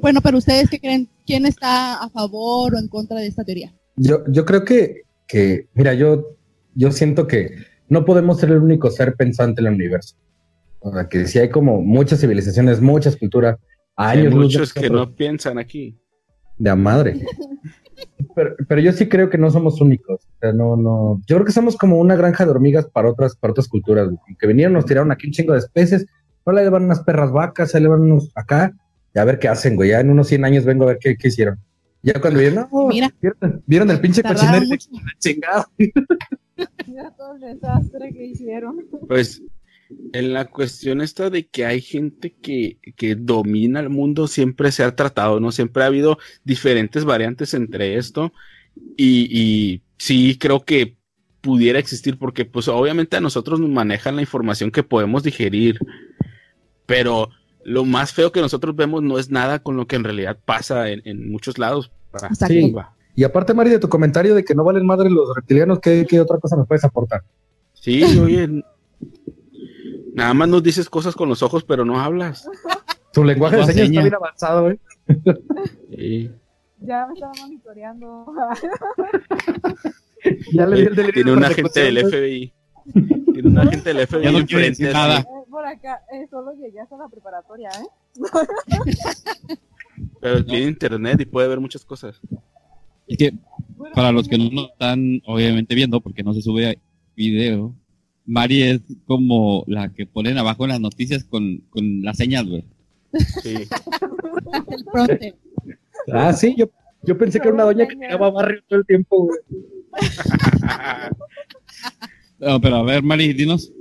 Bueno, pero ¿ustedes qué creen? ¿Quién está a favor o en contra de esta teoría? Yo, yo creo que, que mira, yo, yo siento que no podemos ser el único ser pensante en el universo. O sea, que si hay como muchas civilizaciones, muchas culturas, años... Hay muchos que no piensan aquí. De a madre. Pero, pero yo sí creo que no somos únicos. O sea, no, no. Yo creo que somos como una granja de hormigas para otras, para otras culturas. Que vinieron, nos tiraron aquí un chingo de especies, no le van unas perras vacas, le van unos acá, y a ver qué hacen, güey. Ya en unos cien años vengo a ver qué, qué hicieron. Ya cuando vieron, no, mira, vieron, vieron el pinche cochinero chingado. Mira todo el desastre que hicieron. Pues, en la cuestión esta de que hay gente que, que domina el mundo, siempre se ha tratado, ¿no? Siempre ha habido diferentes variantes entre esto y, y sí creo que pudiera existir porque pues obviamente a nosotros nos manejan la información que podemos digerir, pero lo más feo que nosotros vemos no es nada con lo que en realidad pasa en, en muchos lados. Sí. Y aparte, Mari, de tu comentario de que no valen madre los reptilianos, ¿qué, qué otra cosa nos puedes aportar? Sí, oye... Nada más nos dices cosas con los ojos, pero no hablas. Tu lenguaje no de señas está bien avanzado, ¿eh? Sí. Ya me estaba monitoreando. Ya le el del Tiene un agente del F B I. Tiene un agente del F B I. Ya no quiere decir nada. Eh, por acá, eh, solo llegué hasta la preparatoria, ¿eh? Pero tiene internet y puede ver muchas cosas. Es que, para los que no lo están obviamente viendo, porque no se sube video... Mari es como la que ponen abajo en las noticias con, con las señas, güey. Sí. El fronte. Ah, sí, yo, yo pensé que era una doña que llegaba a barrio todo el tiempo, güey. No, pero a ver, Mari, dinos.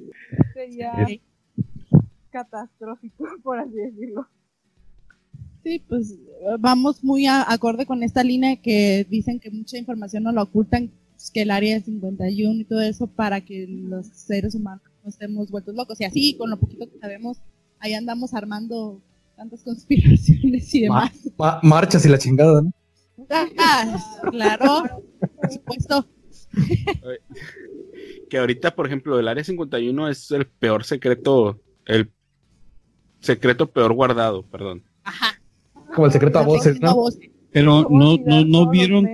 Sería sí. catastrófico, por así decirlo. Sí, pues vamos muy a, acorde con esta línea que dicen que mucha información no la ocultan, que el área de cincuenta y uno y todo eso para que los seres humanos no estemos vueltos locos. Y así, con lo poquito que sabemos, ahí andamos armando tantas conspiraciones y demás. Ma- ma- marchas y la chingada, ¿no? Ah, claro, por supuesto. Que ahorita, por ejemplo, el área cincuenta y uno es el peor secreto, el secreto peor guardado, perdón. Ajá. Como el secreto a voces, ¿no? Pero no, no, no vieron...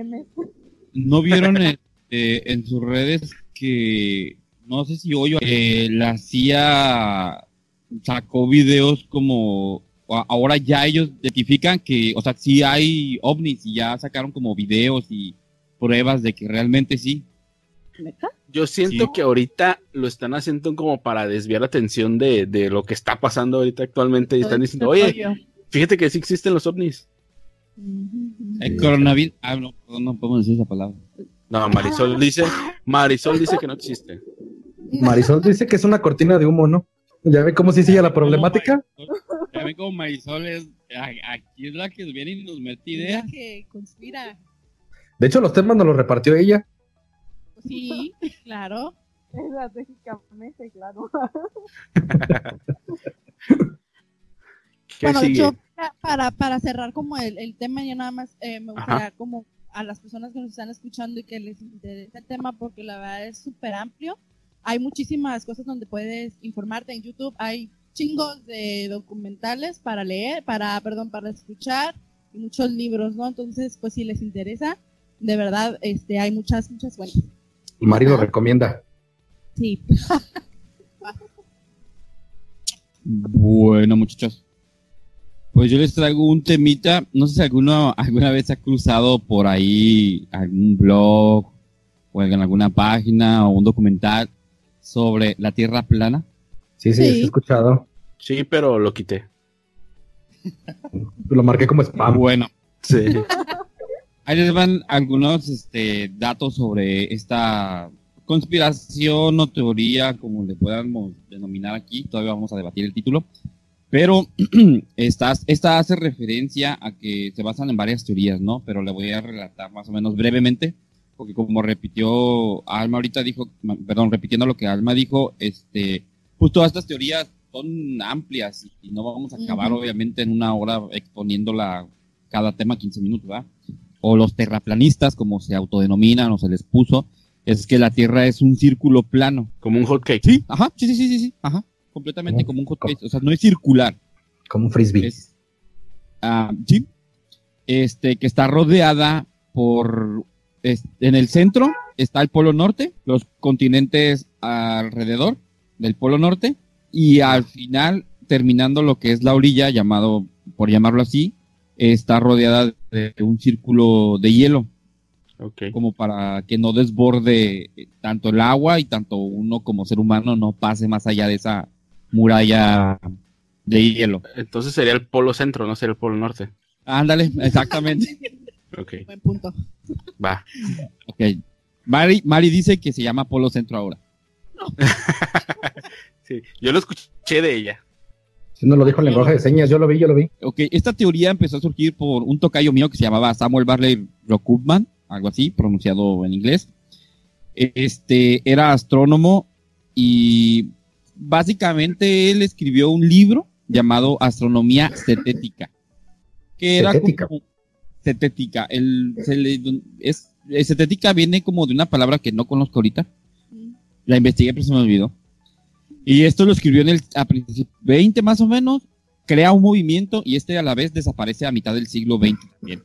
¿No vieron el, eh, en sus redes que, no sé si hoy, eh, la C I A sacó videos como, ahora ya ellos identifican que, o sea, sí hay ovnis y ya sacaron como videos y pruebas de que realmente sí? Yo siento sí. que ahorita lo están haciendo como para desviar la atención de, de lo que está pasando ahorita actualmente y están diciendo, oye, fíjate que sí existen los ovnis. El coronavirus, ah, no, no podemos decir esa palabra. No, Marisol dice, Marisol dice que no existe. Marisol dice que es una cortina de humo, ¿no? Ya ve cómo se sigue la problemática. Marisol, ya ve cómo Marisol es, aquí es la que viene y nos mete ideas. Que conspira. De hecho, los temas nos los repartió ella. Sí, claro. Estratégicamente, claro. Bueno, sigue? Yo para, para cerrar como el, el tema, yo nada más eh, me gustaría Ajá. como a las personas que nos están escuchando y que les interesa el tema, porque la verdad es súper amplio. Hay muchísimas cosas donde puedes informarte en YouTube, hay chingos de documentales para leer, para, perdón, para escuchar, y muchos libros, ¿no? Entonces, pues si les interesa, de verdad, este, hay muchas, muchas buenas. Y Mario recomienda. Sí. Bueno, muchachos, pues yo les traigo un temita, no sé si alguno alguna vez ha cruzado por ahí algún blog o en alguna página o un documental sobre la Tierra plana. Sí, sí, sí. He escuchado. Sí, pero lo quité. Lo marqué como spam. Bueno. Sí. Ahí les van algunos este, datos sobre esta conspiración o teoría, como le podamos denominar aquí. Todavía vamos a debatir el título. Pero esta, esta hace referencia a que se basan en varias teorías, ¿no? Pero le voy a relatar más o menos brevemente, porque como repitió Alma ahorita, dijo, perdón, repitiendo lo que Alma dijo, este, pues todas estas teorías son amplias y no vamos a acabar, uh-huh, obviamente, en una hora exponiéndola cada tema quince minutos, ¿verdad? O los terraplanistas, como se autodenominan o se les puso, es que la Tierra es un círculo plano. Como un hot cake. Sí, ajá, sí, sí, sí, sí, sí, ajá, completamente como, como un hot cake, o sea, no es circular. Como un frisbee. Es, uh, sí, este, que está rodeada por, es, en el centro está el Polo Norte, los continentes alrededor del Polo Norte, y al final, terminando lo que es la orilla, llamado, por llamarlo así, está rodeada de un círculo de hielo, okay, como para que no desborde tanto el agua y tanto uno como ser humano no pase más allá de esa muralla de hielo. Entonces sería el polo centro, no sería el polo norte. Ándale, exactamente. Okay. Buen punto. Va. Okay. Mari, Mari dice que se llama polo centro ahora. No. Sí, yo lo escuché de ella. Si no lo dijo en lenguaje de señas, yo lo vi, yo lo vi. Ok, esta teoría empezó a surgir por un tocayo mío que se llamaba Samuel Barley Rockman, algo así, pronunciado en inglés. Este, era astrónomo y básicamente él escribió un libro llamado Astronomía Cetética. Que era cetética. Como, cetética. El, se le, es, el cetética viene como de una palabra que no conozco ahorita. La investigué, pero se me olvidó. Y esto lo escribió en el a principios veinte más o menos, crea un movimiento y este a la vez desaparece a mitad del siglo veinte también.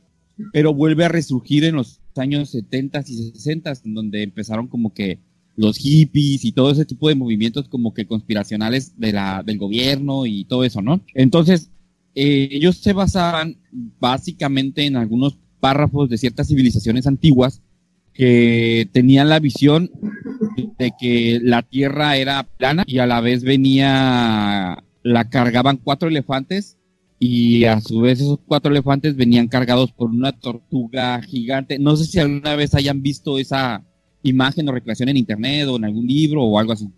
Pero vuelve a resurgir en los años setenta y sesenta, en donde empezaron como que los hippies y todo ese tipo de movimientos como que conspiracionales de la, del gobierno y todo eso, ¿no? Entonces, eh, ellos se basaban básicamente en algunos párrafos de ciertas civilizaciones antiguas que tenían la visión de que la Tierra era plana y a la vez venía, la cargaban cuatro elefantes y a su vez esos cuatro elefantes venían cargados por una tortuga gigante. No sé si alguna vez hayan visto esa imagen o recreación en internet o en algún libro o algo así.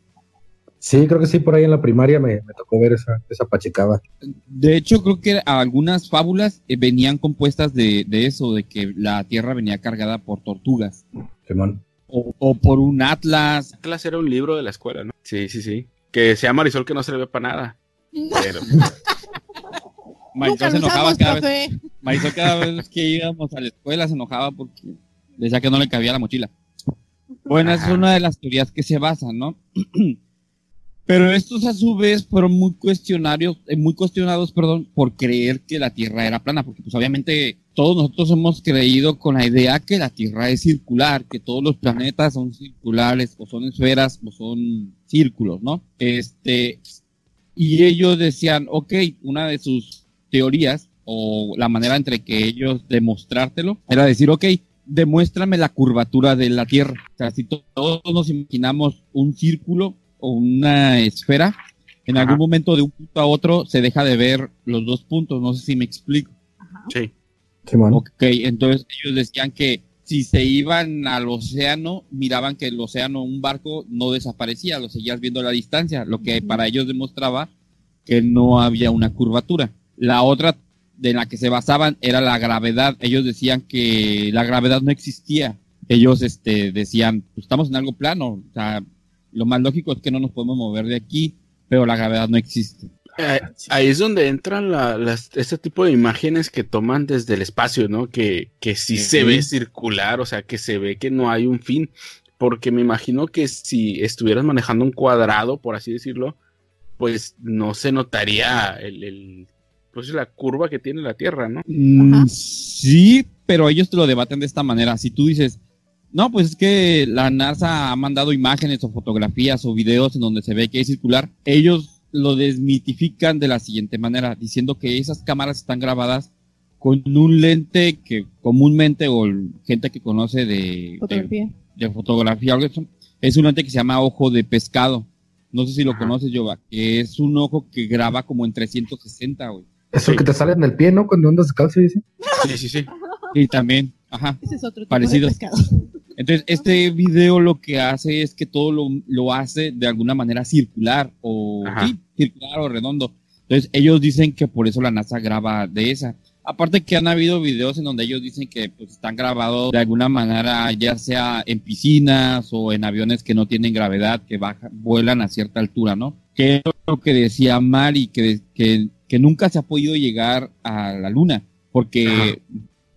Sí, creo que sí, por ahí en la primaria me, me tocó ver esa, esa pachecada. De hecho, creo que algunas fábulas eh, venían compuestas de, de eso, de que la Tierra venía cargada por tortugas. Simón. O, o por un atlas. Atlas era un libro de la escuela, ¿no? Sí, sí, sí. Que sea Marisol que no sirve para nada. Pero... Marisol se enojaba usamos, cada profe. vez. Marisol cada vez que íbamos a la escuela se enojaba porque decía que no le cabía la mochila. Bueno, esa es una de las teorías que se basan, ¿no? Pero estos a su vez fueron muy cuestionarios, eh, muy cuestionados, perdón, por creer que la Tierra era plana, porque pues obviamente todos nosotros hemos creído con la idea que la Tierra es circular, que todos los planetas son circulares, o son esferas, o son círculos, ¿no? Este, y ellos decían, ok, una de sus teorías, o la manera entre que ellos demostrártelo, era decir, ok, demuéstrame la curvatura de la Tierra. O sea, si to- todos nos imaginamos un círculo, o una esfera, en algún, ajá, momento de un punto a otro se deja de ver los dos puntos, no sé si me explico. Ajá. Sí. Sí, bueno. Ok, entonces ellos decían que si se iban al océano, miraban que el océano, un barco, no desaparecía, lo seguías viendo a la distancia, lo que, uh-huh, para ellos demostraba que no había una curvatura. La otra de la que se basaban era la gravedad, ellos decían que la gravedad no existía, ellos este, decían, pues, estamos en algo plano, o sea, lo más lógico es que no nos podemos mover de aquí, pero la gravedad no existe. Eh, ahí es donde entran la, las, este tipo de imágenes que toman desde el espacio, ¿no? Que, que sí, sí se ve circular, o sea, que se ve que no hay un fin. Porque me imagino que si estuvieras manejando un cuadrado, por así decirlo, pues no se notaría el, el pues la curva que tiene la Tierra, ¿no? Ajá. Sí, pero ellos te lo debaten de esta manera. Si tú dices, no, pues es que la NASA ha mandado imágenes o fotografías o videos en donde se ve que es circular, ellos lo desmitifican de la siguiente manera, diciendo que esas cámaras están grabadas con un lente que comúnmente, o gente que conoce de fotografía, de, de fotografía algo así, es un lente que se llama ojo de pescado. No sé si lo Ajá. conoces, Giovanni, que es un ojo que graba como en trescientos sesenta, güey. Eso sí. Que te sale en el pie, ¿no? Cuando andas descalzo, dice. Sí, sí, sí. Y también, ajá. Ese es otro tipo parecido. De pescado. Entonces, este video lo que hace es que todo lo, lo hace de alguna manera circular o sí, circular o redondo. Entonces, ellos dicen que por eso la NASA graba de esa. Aparte que han habido videos en donde ellos dicen que pues están grabados de alguna manera, ya sea en piscinas o en aviones que no tienen gravedad, que bajan, vuelan a cierta altura, ¿no? Que es lo que decía Mari, que, que, que nunca se ha podido llegar a la Luna, porque Ajá.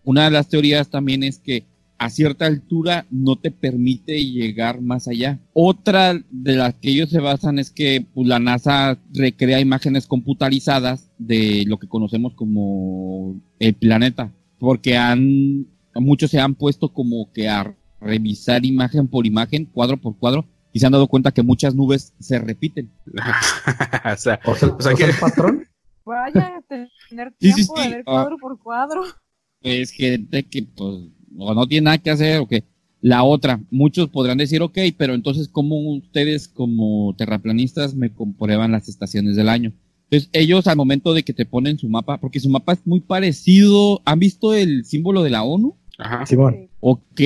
una de las teorías también es que a cierta altura no te permite llegar más allá. Otra de las que ellos se basan es que pues, la NASA recrea imágenes computarizadas de lo que conocemos como el planeta, porque han muchos se han puesto como que a revisar imagen por imagen, cuadro por cuadro, y se han dado cuenta que muchas nubes se repiten. o sea, o sea, o sea que el patrón. Vaya, tener tiempo sí, sí, sí. de ver cuadro uh, por cuadro. Es gente que pues o no tiene nada que hacer, o que la otra, muchos podrán decir, ok, pero entonces ¿cómo ustedes como terraplanistas me comprueban las estaciones del año? Entonces ellos al momento de que te ponen su mapa, porque su mapa es muy parecido, ¿han visto el símbolo de la ONU? Ajá, Simón. Ok,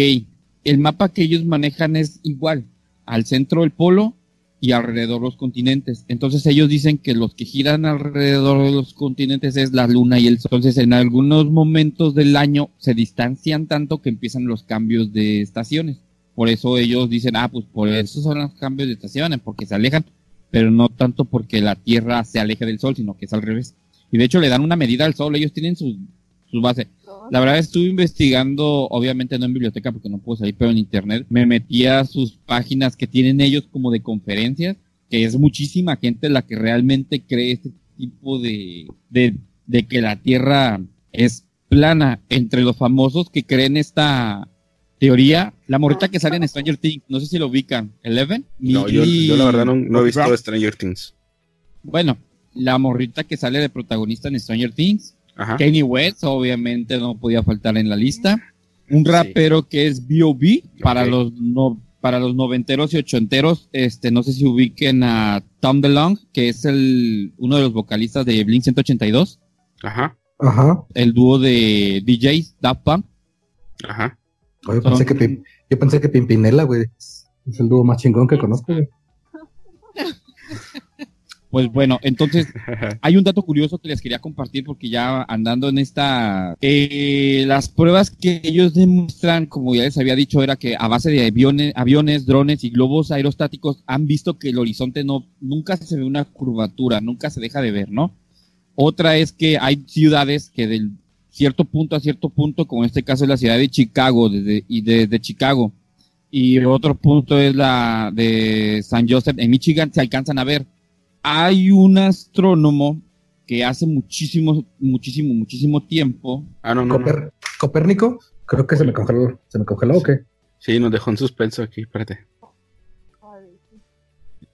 el mapa que ellos manejan es igual, al centro el polo y alrededor los continentes. Entonces ellos dicen que los que giran alrededor de los continentes es la luna y el sol. Entonces en algunos momentos del año se distancian tanto que empiezan los cambios de estaciones. Por eso ellos dicen, ah, pues por eso son los cambios de estaciones, porque se alejan, pero no tanto porque la Tierra se aleje del sol, sino que es al revés. Y de hecho le dan una medida al sol, ellos tienen su, su base. La verdad estuve investigando, obviamente no en biblioteca porque no puedo salir, pero en internet me metí a sus páginas que tienen ellos como de conferencias, que es muchísima gente la que realmente cree este tipo de, de, de que la Tierra es plana. Entre los famosos que creen esta teoría, la morrita que sale en Stranger Things, no sé si lo ubican, Eleven. No, yo, yo la verdad no, no he visto Stranger Things. Bueno, la morrita que sale de protagonista en Stranger Things. Ajá. Kanye West, obviamente, no podía faltar en la lista. Un rapero sí. que es B O B para okay. los no, para los noventeros y ochenteros, este, no sé si ubiquen a Tom DeLonge, que es el uno de los vocalistas de Blink ciento ochenta y dos. Ajá. Ajá. El dúo de D Js, Daft Punk. Ajá. Yo pensé, Son... que, yo pensé que Pimpinela, güey, es el dúo más chingón que conozco, güey. Pues bueno, entonces hay un dato curioso que les quería compartir porque ya andando en esta... Eh, las pruebas que ellos demuestran, como ya les había dicho, era que a base de aviones, aviones, drones y globos aerostáticos han visto que el horizonte no nunca se ve una curvatura, nunca se deja de ver, ¿no? Otra es que hay ciudades que de cierto punto a cierto punto, como en este caso es la ciudad de Chicago, desde, y desde Chicago, y otro punto es la de San Joseph, en Michigan, se alcanzan a ver. Hay un astrónomo que hace muchísimo, muchísimo, muchísimo tiempo. Ah, no, no. Coper- no. ¿Copérnico? Creo que se me congeló. ¿Se me congeló sí. o qué? Sí, nos dejó en suspenso aquí, espérate.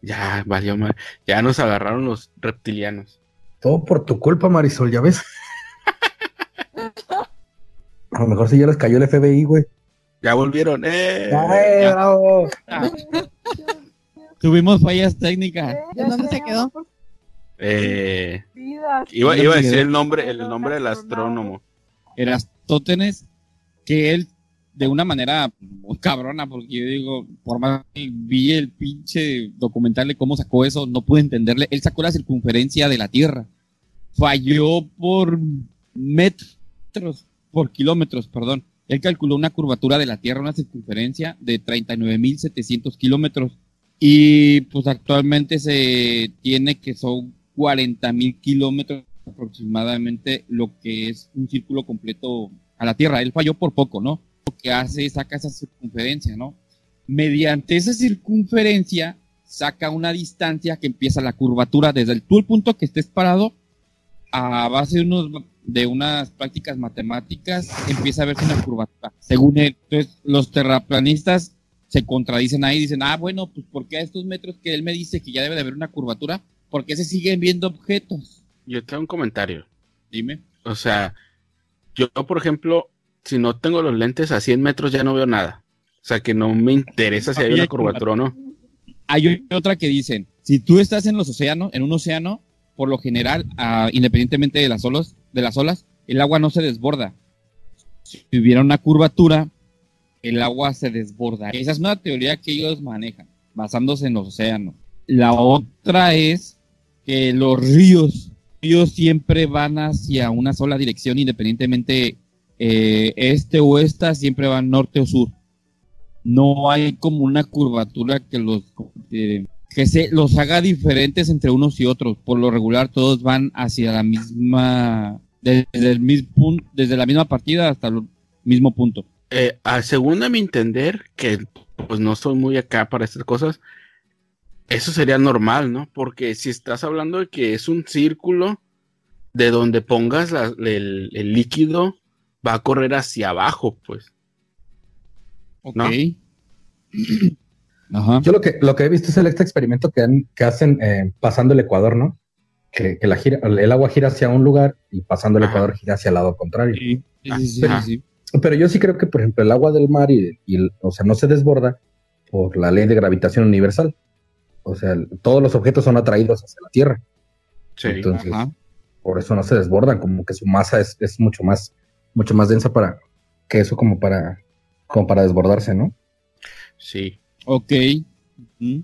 Ya, valió mal. Ya nos agarraron los reptilianos. Todo por tu culpa, Marisol, ¿ya ves? A lo mejor si ya les cayó el F B I, güey. Ya volvieron, ¡eh! ¡Ay, ya. bravo! Ah. Tuvimos fallas técnicas. ¿En dónde se quedó? Eh, iba, iba a decir el nombre, el nombre del astrónomo. Erastótenes, que él, de una manera muy cabrona, porque yo digo, por más que vi el pinche documental de cómo sacó eso, no pude entenderle. Él sacó la circunferencia de la Tierra. Falló por metros, por kilómetros, perdón. Él calculó una curvatura de la Tierra, una circunferencia de treinta y nueve mil setecientos kilómetros. Y pues actualmente se tiene que son cuarenta mil kilómetros aproximadamente lo que es un círculo completo a la Tierra. Él falló por poco, ¿no? Lo que hace es saca esa circunferencia, ¿no? Mediante esa circunferencia saca una distancia que empieza la curvatura desde el, tú el punto que estés parado, a base de unos de unas prácticas matemáticas, empieza a verse una curvatura, según él. Entonces los terraplanistas se contradicen ahí, dicen, ah, bueno, pues porque a estos metros que él me dice que ya debe de haber una curvatura, ¿por qué se siguen viendo objetos? Yo tengo un comentario. Dime. O sea, yo, por ejemplo, si no tengo los lentes a cien metros ya no veo nada. O sea, que no me interesa si hay una curvatura o no. Hay otra que dicen, si tú estás en los océanos, en un océano, por lo general, uh, independientemente de las olas, de las olas, el agua no se desborda. Si hubiera una curvatura, el agua se desborda. Esa es una teoría que ellos manejan, basándose en los océanos. La otra es que los ríos, ríos siempre van hacia una sola dirección, independientemente eh, este o esta, siempre van norte o sur. No hay como una curvatura que los eh, que se los haga diferentes entre unos y otros. Por lo regular todos van hacia la misma, desde el mismo punto, desde la misma partida hasta el mismo punto. Eh, a según a mi entender, que pues no soy muy acá para estas cosas, eso sería normal, ¿no? Porque si estás hablando de que es un círculo, de donde pongas la, el, el líquido va a correr hacia abajo, pues. Okay. ¿No? Ajá. Yo lo que lo que he visto es el este experimento que, han, que hacen eh, pasando el Ecuador, ¿no? Que, que la gira, el agua gira hacia un lugar y pasando el Ajá. Ecuador gira hacia el lado contrario. Sí, sí, sí, pero, sí. Pero yo sí creo que, por ejemplo, el agua del mar y, y el, o sea, no se desborda por la ley de gravitación universal. O sea, el, todos los objetos son atraídos hacia la Tierra. Sí. Entonces, Ajá. por eso no se desbordan, como que su masa es, es mucho más mucho más densa para que eso como para Como para desbordarse, ¿no? Sí. Ok. Uh-huh.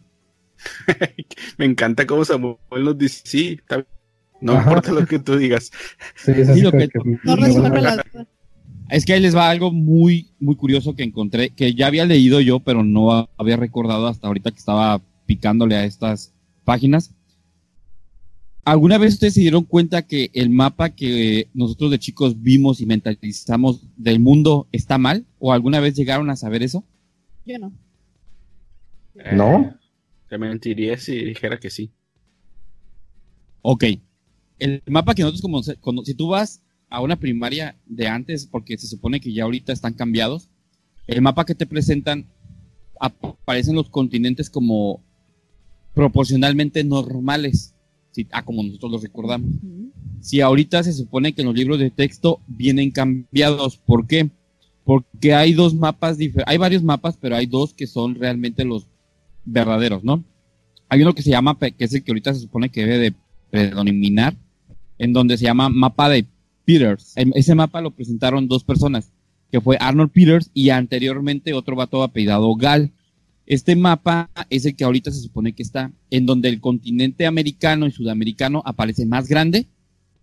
Me encanta cómo Samuel nos dice, sí, está bien. No Ajá. importa lo que tú digas. Sí, es así sí, lo que... Que... No resuelve la duda. Es que ahí les va algo muy, muy curioso que encontré, que ya había leído yo, pero no había recordado hasta ahorita que estaba picándole a estas páginas. ¿Alguna vez ustedes se dieron cuenta que el mapa que nosotros de chicos vimos y mentalizamos del mundo está mal? ¿O alguna vez llegaron a saber eso? Yo no. Eh, ¿No? Te mentiría si dijera que sí. Ok. El mapa que nosotros, como, como si tú vas a una primaria de antes, porque se supone que ya ahorita están cambiados, el mapa que te presentan aparecen los continentes como proporcionalmente normales. Sí, ah, como nosotros los recordamos. Uh-huh. Sí, ahorita se supone que los libros de texto vienen cambiados. ¿Por qué? Porque hay dos mapas diferentes. Hay varios mapas, pero hay dos que son realmente los verdaderos, ¿no? Hay uno que se llama, que es el que ahorita se supone que debe de predominar, en donde se llama mapa de Peters. Ese mapa lo presentaron dos personas, que fue Arnold Peters y anteriormente otro vato apellidado Gall. Este mapa es el que ahorita se supone que está, en donde el continente americano y sudamericano aparece más grande,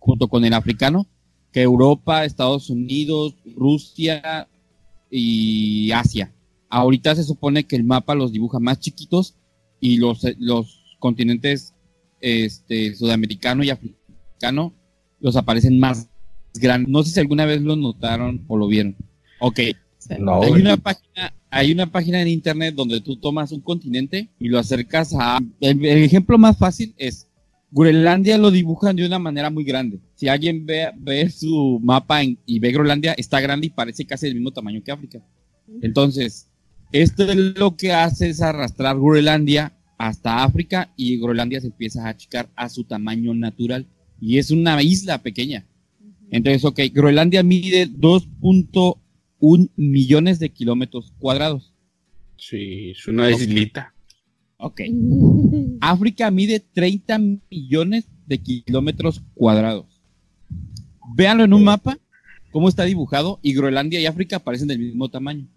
junto con el africano, que Europa, Estados Unidos, Rusia y Asia. Ahorita se supone que el mapa los dibuja más chiquitos y los, los continentes este, sudamericano y africano los aparecen más grandes. No sé si alguna vez lo notaron o lo vieron. Ok. No, hay una página, hay una página en internet donde tú tomas un continente y lo acercas a... El, el ejemplo más fácil es Groenlandia, lo dibujan de una manera muy grande. Si alguien ve, ve su mapa en, y ve Groenlandia, está grande y parece casi del mismo tamaño que África. Entonces, esto es lo que hace es arrastrar Groenlandia hasta África y Groenlandia se empieza a achicar a su tamaño natural. Y es una isla pequeña. Entonces, ok, Groenlandia mide dos punto ocho Un millones de kilómetros cuadrados. Sí, es una islita. Ok. África mide treinta millones de kilómetros cuadrados. Véanlo en un mapa, cómo está dibujado, y Groenlandia y África parecen del mismo tamaño.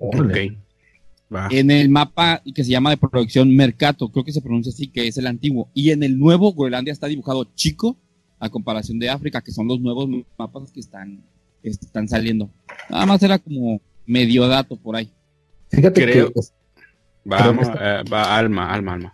Ok. Va. En el mapa que se llama de producción Mercato, creo que se pronuncia así, que es el antiguo. Y en el nuevo, Groenlandia está dibujado chico, a comparación de África, que son los nuevos mapas que están... están saliendo. Nada más era como medio dato por ahí. Fíjate creo. Que es, vamos, creo que está... eh, va, alma, alma, alma.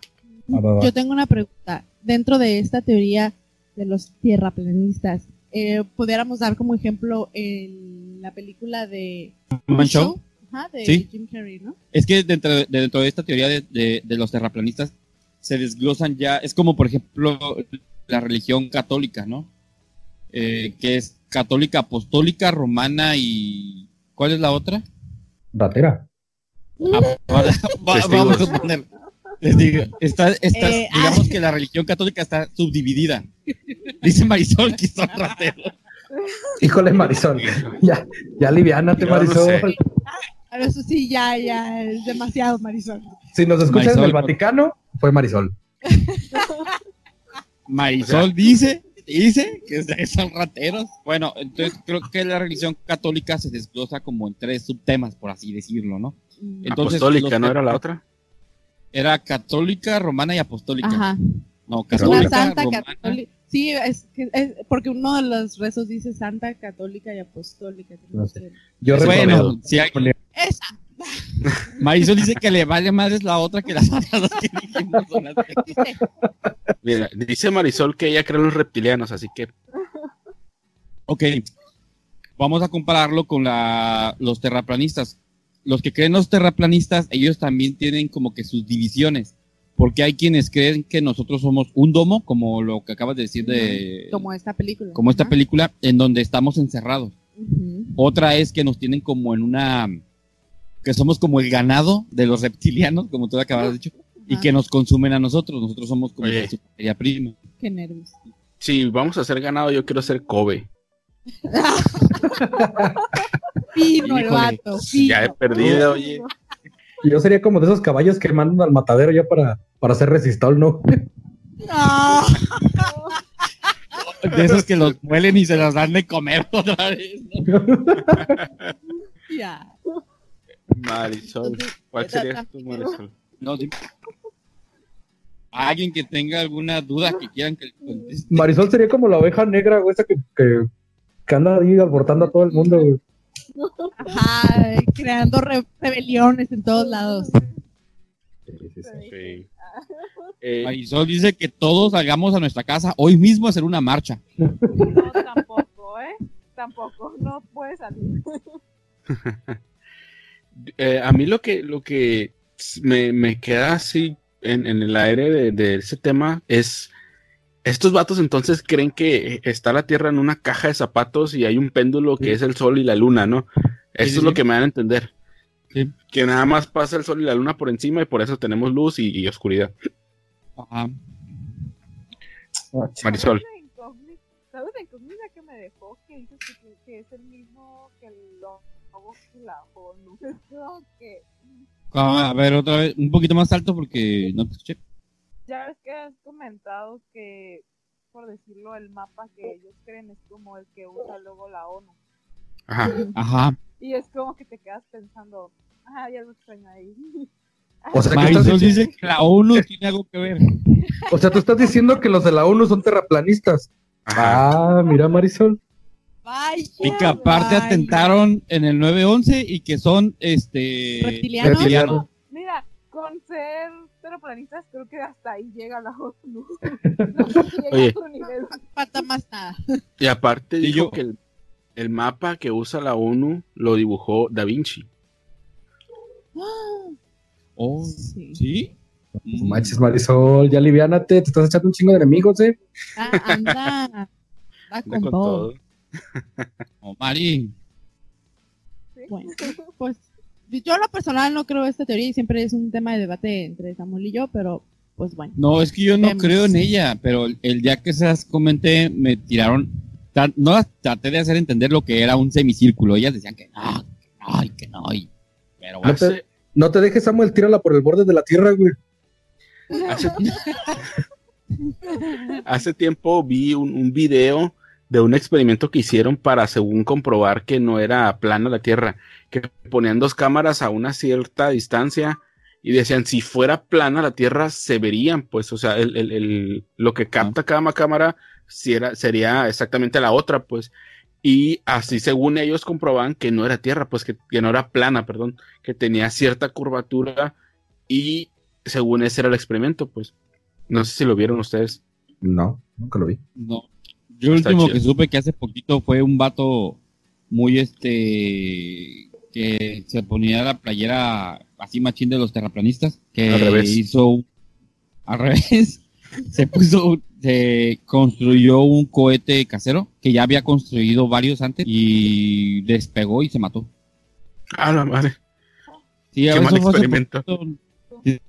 Va, va, va. Yo tengo una pregunta. Dentro de esta teoría de los tierraplanistas, eh, pudiéramos dar como ejemplo el, la película de Man Show. Ajá, de ¿Sí? Jim Carrey, ¿no? Es que dentro de, dentro de esta teoría de, de, de los terraplanistas se desglosan ya, es como por ejemplo la religión católica, ¿no? Eh, que es católica, apostólica, romana y... ¿Cuál es la otra? Ratera. Ah, va, va, vamos a poner... Les digo, está, está, eh, digamos ah, que la religión católica está subdividida. Dice Marisol que son rateros. Híjole, Marisol. Ya, ya aliviánate, yo Marisol. No sé. Pero eso sí, ya, ya, es demasiado, Marisol. Si nos escuchas del Vaticano, fue Marisol. Marisol o sea, dice, dice que son rateros. Bueno, entonces creo que la religión católica se desglosa como en tres subtemas, por así decirlo, ¿no? Entonces, apostólica, ¿no era la otra? Era católica, romana y apostólica. Ajá. No, católica, una santa romana. Católica. Sí, es, es porque uno de los rezos dice santa, católica y apostólica. No sé. Yo bueno, si hay... esa. Marisol dice que le vale más es la otra que las otras dos que dijimos. Dice. Mira, dice Marisol que ella cree en los reptilianos, así que... Ok, vamos a compararlo con la, los terraplanistas. Los que creen los terraplanistas, ellos también tienen como que sus divisiones, porque hay quienes creen que nosotros somos un domo, como lo que acabas de decir de... Como esta película. Como esta Ajá. película, en donde estamos encerrados. Uh-huh. Otra es que nos tienen como en una... que somos como el ganado de los reptilianos, como tú acabas de dicho, uh-huh. y que nos consumen a nosotros, nosotros somos como la materia prima. Qué nervios. Si vamos a ser ganado, yo quiero ser Kobe. Fino el vato, fino. Ya he perdido, oye. Yo sería como de esos caballos que mandan al matadero ya para, para hacer resistol, ¿no? No. De esos que los muelen y se los dan de comer otra vez, ¿no? Ya. Marisol, ¿cuál sería tu Marisol? No, dime. Alguien que tenga alguna duda que quieran que... Marisol sería como la oveja negra, güey, esa que, que, que anda ahí abortando a todo el mundo, güey. Ajá, creando re- rebeliones en todos lados. Okay. Eh, Marisol dice que todos salgamos a nuestra casa hoy mismo a hacer una marcha. No, tampoco, ¿eh? Tampoco, no puede salir. eh, a mí lo que, lo que me, me queda así en, en el aire de, de ese tema es... Estos vatos entonces creen que está la Tierra en una caja de zapatos y hay un péndulo que sí. es el Sol y la Luna, ¿no? Esto sí, sí, es lo que me dan a entender. Sí. Que nada más pasa el Sol y la Luna por encima y por eso tenemos luz y, y oscuridad. Ajá. Marisol. ¿Sabes la incógnita que me dejó? Que dices que, que es el mismo que el lobo que la ONU. A ver, otra vez, un poquito más alto porque no te escuché. Ya ves que has comentado que, por decirlo, el mapa que ellos creen es como el que usa luego la ONU. Ajá, ajá. Y es como que te quedas pensando, ah, ya lo extraño ahí. O sea, Marisol dice que la ONU tiene algo que ver. O sea, tú estás diciendo que los de la ONU son terraplanistas. Ajá. Ah, mira, Marisol. Vaya, y que aparte vaya. Atentaron en el nueve once y que son, este... ¿Reptilianos? Reptilianos. Mira, con ser... terraplanistas, creo que hasta ahí llega la ONU. No, llega a su nivel. Falta más nada. Y aparte sí, dijo yo. que el, el mapa que usa la ONU lo dibujó Da Vinci. Oh, sí. ¿Sí? No manches, Marisol, ya aliviánate, te estás echando un chingo de enemigos, ¿eh? Ah, anda. Va con, con todo. Oh, Mari. ¿Sí? Bueno, pues yo en lo personal no creo esta teoría y siempre es un tema de debate entre Samuel y yo, pero pues bueno. No, es que yo no Vemos. creo en ella, pero el día que se las comenté me tiraron, tra- no las traté de hacer entender lo que era un semicírculo, ellas decían que no, que no, y que no, y... pero bueno. No te, no te dejes, Samuel, tírala por el borde de la tierra, güey. Hace, hace tiempo vi un, un video de un experimento que hicieron para, según comprobar que no era plana la Tierra, que ponían dos cámaras a una cierta distancia y decían, si fuera plana la Tierra, se verían, pues, o sea, el, el, el, lo que capta cada cámara si era, sería exactamente la otra, pues, y así, según ellos, comprobaban que no era Tierra, pues, que, que no era plana, perdón, que tenía cierta curvatura y, según ese era el experimento, pues, no sé si lo vieron ustedes. No, nunca lo vi. No. Yo el último que supe que hace poquito fue un vato muy este que se ponía la playera así machín de los terraplanistas, que al revés. hizo al revés, se puso, se construyó un cohete casero que ya había construido varios antes y despegó y se mató. Ah, la madre. Sí, a Qué mal experimento. Poquito,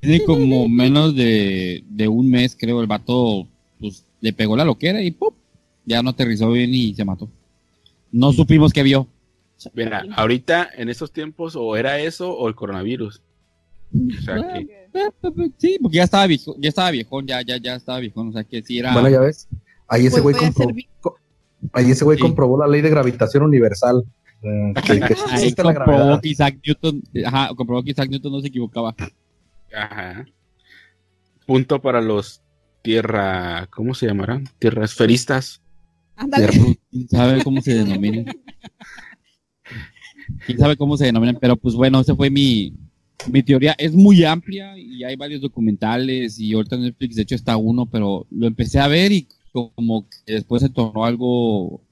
tiene como menos de, de un mes, creo, el vato pues, le pegó la loquera y ¡pum! Ya no aterrizó bien y se mató. No supimos qué vio. Mira, ahorita en estos tiempos o era eso o el coronavirus. O sea, ah, que... Sí, porque ya estaba viejo, ya estaba viejón, ya, ya, ya estaba viejón, o sea que sí era... Bueno, ya ves, ahí ese güey pues comprobó, co- ahí ese güey sí. comprobó la ley de gravitación universal. Eh, que, que ahí comprobó que Isaac Newton, ajá, comprobó que Isaac Newton no se equivocaba. Ajá. Punto para los tierra, ¿cómo se llamarán? Tierrasferistas. Ándale. ¿Quién sabe cómo se denominan? ¿Quién sabe cómo se denominan? Pero pues bueno, esa fue mi, mi teoría. Es muy amplia y hay varios documentales y ahorita en Netflix, de hecho está uno, pero lo empecé a ver y como que después se tornó algo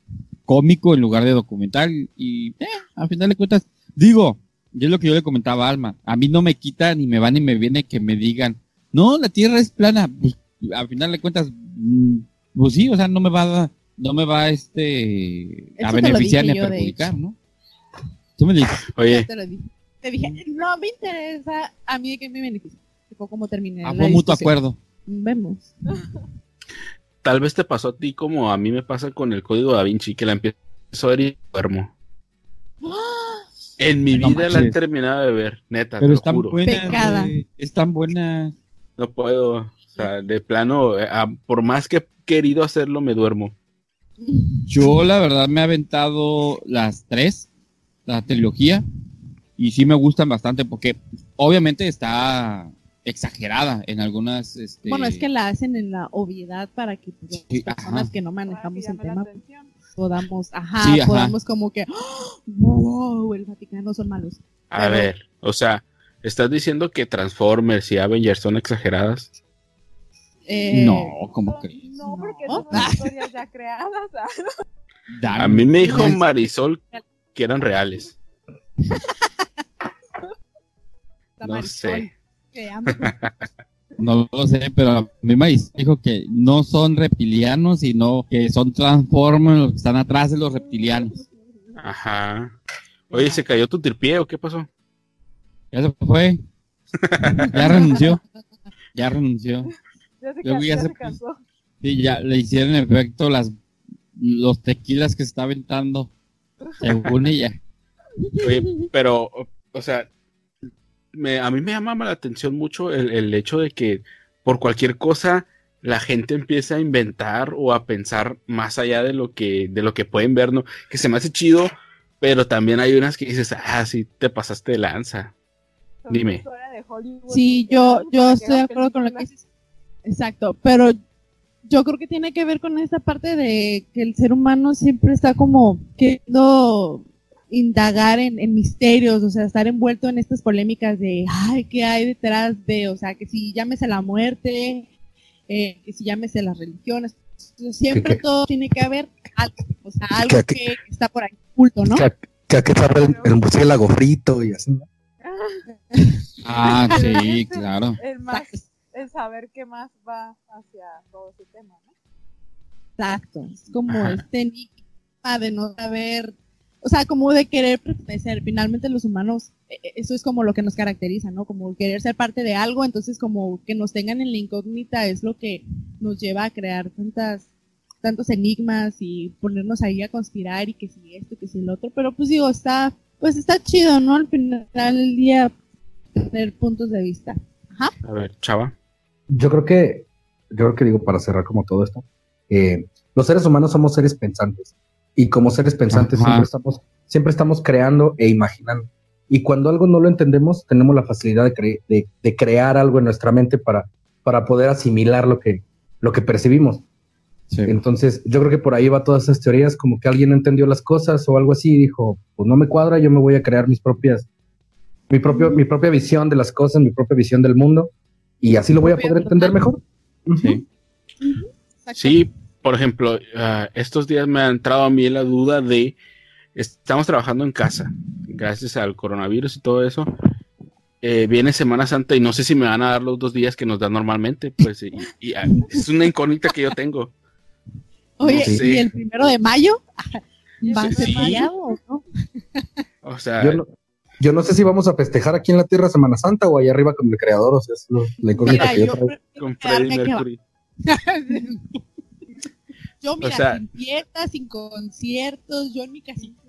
cómico en lugar de documental y eh, al final de cuentas, digo, yo es lo que yo le comentaba a Alma, a mí no me quita ni me va ni me viene que me digan, no, la Tierra es plana, pues, al final de cuentas, pues sí, o sea, no me va a... no me va este a Eso beneficiar ni a perjudicar, ¿no? Tú me dices, oye. Te, lo dije. te dije, no me interesa a mí de que me beneficie. Fue como terminé la discusión. A mutuo acuerdo. Vemos. Tal vez te pasó a ti como a mí me pasa con el código da Vinci, que la empiezo a ver y duermo. En mi no vida manches. La he terminado de ver, neta, Pero te lo tan juro. Buena, es tan buena. No puedo, o sea, de plano, a, por más que he querido hacerlo, me duermo. Yo la verdad me he aventado las tres, la trilogía, y sí me gustan bastante porque obviamente está exagerada en algunas... Este... Bueno, es que la hacen en la obviedad para que pues, sí, las personas ajá. que no manejamos ah, el tema podamos, ajá, sí, ajá. podamos como que, ¡oh! wow, el Vaticano son malos. A Pero... ver, o sea, ¿estás diciendo que Transformers y Avengers son exageradas? Eh, no, ¿cómo crees? No, porque no. son ah. historias ya creadas. ¿Sabes? A mí me dijo Marisol que eran reales. No sé. No lo sé, pero a mí Marisol dijo que no son reptilianos, sino que son Transformers, los que están atrás de los reptilianos. Ajá. Oye, ¿se cayó tu tirpié o qué pasó? Ya se fue. Ya renunció. Ya renunció. Ya se, casó, ya se casó. Sí, ya le hicieron en efecto las los tequilas que está aventando, según ella. Oye, pero, o sea, me, a mí me llama la atención mucho el, el hecho de que por cualquier cosa la gente empieza a inventar o a pensar más allá de lo que de lo que pueden ver, ¿no? Que se me hace chido, pero también hay unas que dices, ah, sí, te pasaste de lanza. Dime. Sí, yo, yo estoy de acuerdo con lo que dices. Exacto, pero yo creo que tiene que ver con esta parte de que el ser humano siempre está como queriendo indagar en, en misterios, o sea, estar envuelto en estas polémicas de, ay, ¿qué hay detrás de? O sea, que si llámese la muerte, eh, que si llámese las religiones, siempre que, todo que, tiene que haber algo, o sea, algo que, que, que está por ahí oculto, ¿no? Que, que hay que saber el, el murciélago frito y así, ¿no? Ah, sí, claro. El más... el saber qué más va hacia todo ese tema, ¿no? Exacto, es como Ajá. este enigma de no saber, o sea, como de querer pertenecer, finalmente los humanos, eso es como lo que nos caracteriza, ¿no? Como querer ser parte de algo, entonces como que nos tengan en la incógnita es lo que nos lleva a crear tantas, tantos enigmas y ponernos ahí a conspirar y que si esto, que si el otro, pero pues digo, está, pues está chido, ¿no? Al final del día tener puntos de vista. Ajá. A ver, Chava. Yo creo que, yo creo que digo, para cerrar como todo esto, eh, los seres humanos somos seres pensantes, y como seres pensantes siempre estamos, siempre estamos creando e imaginando, y cuando algo no lo entendemos, tenemos la facilidad de, cre- de, de crear algo en nuestra mente para, para poder asimilar lo que, lo que percibimos. Sí. Entonces, yo creo que por ahí va todas esas teorías, como que alguien no entendió las cosas o algo así, y dijo, pues no me cuadra, yo me voy a crear mis propias, mi propio, mi propia visión de las cosas, mi propia visión del mundo, y así lo voy a poder entender mejor. Sí, uh-huh. sí por ejemplo, uh, estos días me ha entrado a mí la duda de, estamos trabajando en casa, gracias al coronavirus y todo eso, eh, viene Semana Santa y no sé si me van a dar los dos días que nos dan normalmente, pues y, y, es una incógnita que yo tengo. Oye, no sé. ¿Y el primero de mayo? ¿Va a ser feriado o no? O sea... Yo no... Yo no sé si vamos a festejar aquí en la Tierra Semana Santa o allá arriba con el creador, o sea, es lo, la incógnita mira, que yo traigo. Con Freddie Mercury. Yo, mira, o sea, sin fiestas, sin conciertos, yo en mi casita.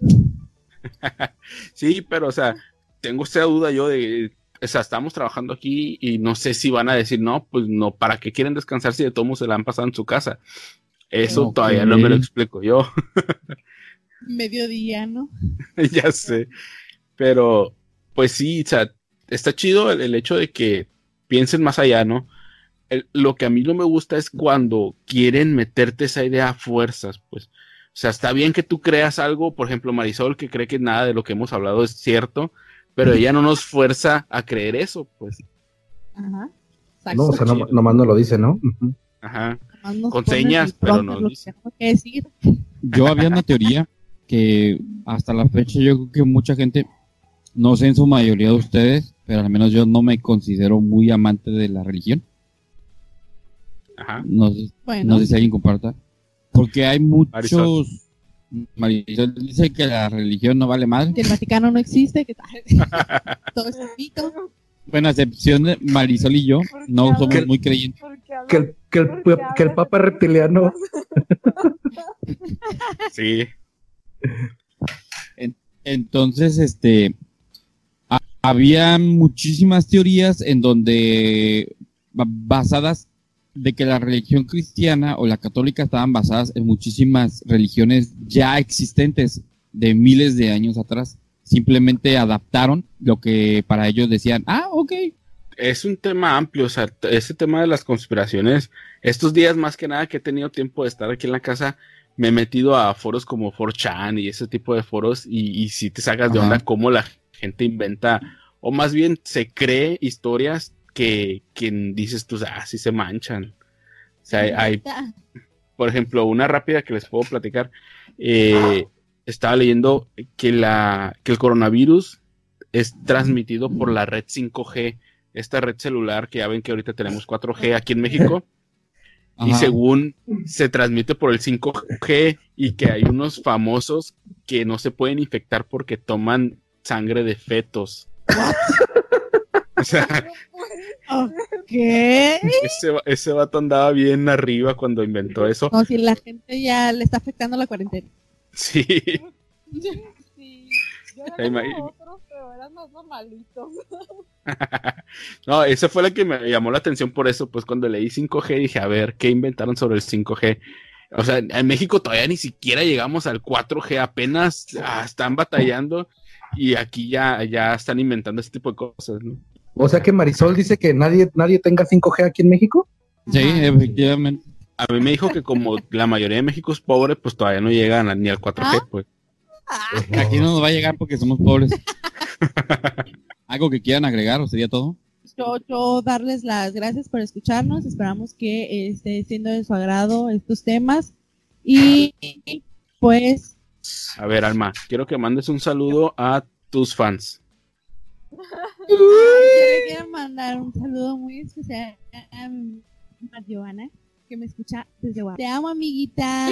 Sí, pero, o sea, tengo esta duda yo de, o sea, estamos trabajando aquí y no sé si van a decir, no, pues no, ¿para qué quieren descansar si de todos modos se la han pasado en su casa? Eso okay. Todavía no me lo explico yo. Mediodía, ¿no? Ya sé. Pero, pues sí, o sea, está chido el, el hecho de que piensen más allá, ¿no? El, lo que a mí no me gusta es cuando quieren meterte esa idea a fuerzas, pues. O sea, está bien que tú creas algo, por ejemplo, Marisol, que cree que nada de lo que hemos hablado es cierto, pero ella no nos fuerza a creer eso, pues. Ajá. Exacto. No, o sea, no, nomás no lo dice, ¿no? Uh-huh. Ajá. Con señas, pero no lo dice. Yo había una teoría que hasta la fecha yo creo que mucha gente... No sé en su mayoría de ustedes, pero al menos yo no me considero muy amante de la religión. Ajá. No sé, bueno. No sé si alguien comparta. Porque hay muchos... Marisol. Marisol dice que la religión no vale madre. Que el Vaticano no existe, que todo es bonito. Bueno, a excepción de Marisol y yo, no somos que, muy creyentes. Que el, que el, que el Papa reptiliano... Sí. Entonces, este... Había muchísimas teorías en donde basadas de que la religión cristiana o la católica estaban basadas en muchísimas religiones ya existentes de miles de años atrás. Simplemente adaptaron lo que para ellos decían, ah, ok. Es un tema amplio, o sea, ese tema de las conspiraciones. Estos días más que nada que he tenido tiempo de estar aquí en la casa, me he metido a foros como cuatro chan y ese tipo de foros y, y si te sacas de onda cómo la gente inventa, o más bien se cree historias que, que dices tú, ah, sí se manchan. O sea, hay, hay, por ejemplo, una rápida que les puedo platicar. Eh, ah. Estaba leyendo que, la, que el coronavirus es transmitido por la red cinco G, esta red celular que ya ven que ahorita tenemos cuatro G aquí en México. Ajá. Y según se transmite por el cinco G y que hay unos famosos que no se pueden infectar porque toman sangre de fetos. O sea, okay. ese, ese vato andaba bien arriba cuando inventó eso. No, si la gente ya le está afectando la cuarentena. Sí. Sí. Yo era como otros, pero eran más normalitos. No, esa fue la que me llamó la atención por eso, pues cuando leí cinco G dije, a ver, ¿qué inventaron sobre el cinco G? O sea, en México todavía ni siquiera llegamos al cuatro G, apenas ah, están batallando. Y aquí ya, ya están inventando ese tipo de cosas, ¿no? O sea que Marisol dice que nadie, nadie tenga cinco G aquí en México. Sí, efectivamente. A mí me dijo que como la mayoría de México es pobre, pues todavía no llegan ni al cuatro G, ¿ah? Pues. Ah. Aquí no nos va a llegar porque somos pobres. ¿Algo que quieran agregar o sería todo? Yo, yo darles las gracias por escucharnos. Esperamos que eh, esté siendo de su agrado estos temas. Y pues... A ver, Alma, quiero que mandes un saludo a tus fans. Yo le quiero mandar un saludo muy especial a, a, a Giovanna, que me escucha desde Guadalajara. Te amo, amiguita.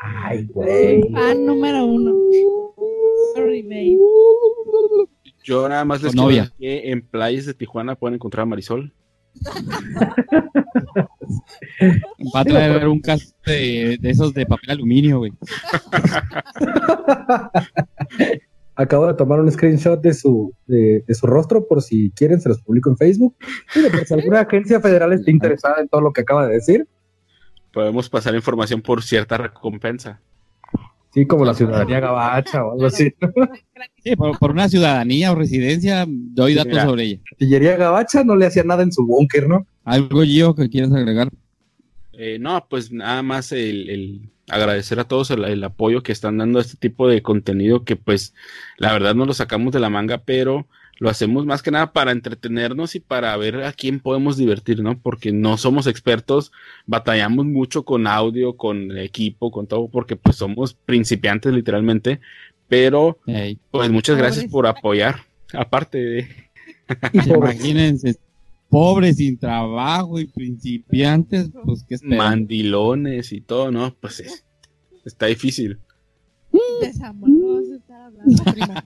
Ay, güey. Fan número uno. Sorry, baby. Yo nada más les quiero que en playas de Tijuana pueden encontrar a Marisol. Va a traer un caso de, de esos de papel aluminio, güey. Acabo de tomar un screenshot de su de, de su rostro, por si quieren se los publico en Facebook. Mira, pues, si alguna agencia federal está interesada en todo lo que acaba de decir, podemos pasar información por cierta recompensa. Sí, como la ciudadanía gabacha o algo así. Sí, por, por una ciudadanía o residencia doy datos mira, sobre ella. Artillería gabacha no le hacía nada en su búnker, ¿no? ¿Algo, Gio, que quieras agregar? Eh, no, pues nada más el, el agradecer a todos el, el apoyo que están dando a este tipo de contenido que pues la verdad no lo sacamos de la manga, pero lo hacemos más que nada para entretenernos y para ver a quién podemos divertir, ¿no? Porque no somos expertos, batallamos mucho con audio, con equipo, con todo, porque pues somos principiantes literalmente, Pero, hey, pues muchas gracias por apoyar, aparte de... Imagínense, pobres sin trabajo y principiantes, pues que mandilones y todo, ¿no? Pues es, está difícil. Desamoroso estar hablando primero.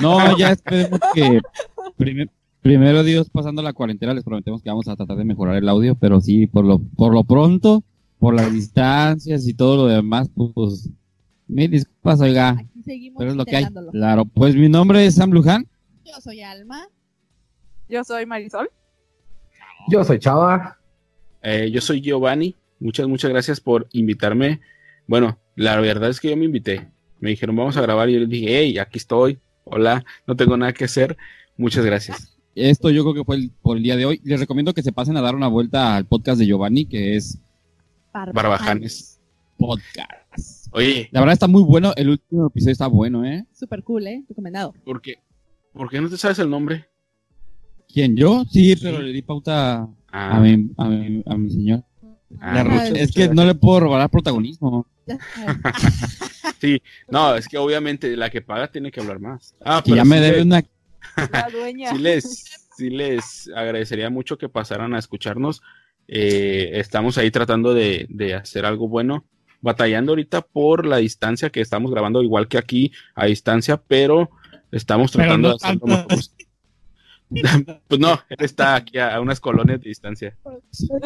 No, ya esperemos que... Primer, primero Dios, pasando la cuarentena, les prometemos que vamos a tratar de mejorar el audio, pero sí, por lo, por lo pronto, por las distancias y todo lo demás, pues... Mil disculpas, oiga, pero es lo que hay. Claro, pues mi nombre es Sam Luján. Yo soy Alma. Yo soy Marisol. Yo soy Chava. Eh, yo soy Giovanni. Muchas, muchas gracias por invitarme. Bueno, la verdad es que yo me invité. Me dijeron, vamos a grabar, y yo les dije, hey, aquí estoy. Hola, no tengo nada que hacer. Muchas gracias. Esto yo creo que fue el, por el día de hoy. Les recomiendo que se pasen a dar una vuelta al podcast de Giovanni, que es Barbajanes Podcast. Oye, la verdad está muy bueno, el último episodio está bueno, ¿eh? Súper cool, ¿eh? Recomendado. ¿Por qué? ¿Por qué no te sabes el nombre? ¿Quién, yo? Sí, sí. Pero le di pauta ah. a, mi, a, mi, a mi señor. Ah, no, es que no le puedo robar protagonismo. Sí, no, es que obviamente la que paga tiene que hablar más. Ah, que pero ya me sí debe le... una... La dueña. Sí les, sí les agradecería mucho que pasaran a escucharnos. Eh, estamos ahí tratando de, de hacer algo bueno. Batallando ahorita por la distancia, que estamos grabando igual que aquí a distancia, pero estamos tratando pero no de hacerlo mejor. Pues no, él está aquí a unas colonias de distancia.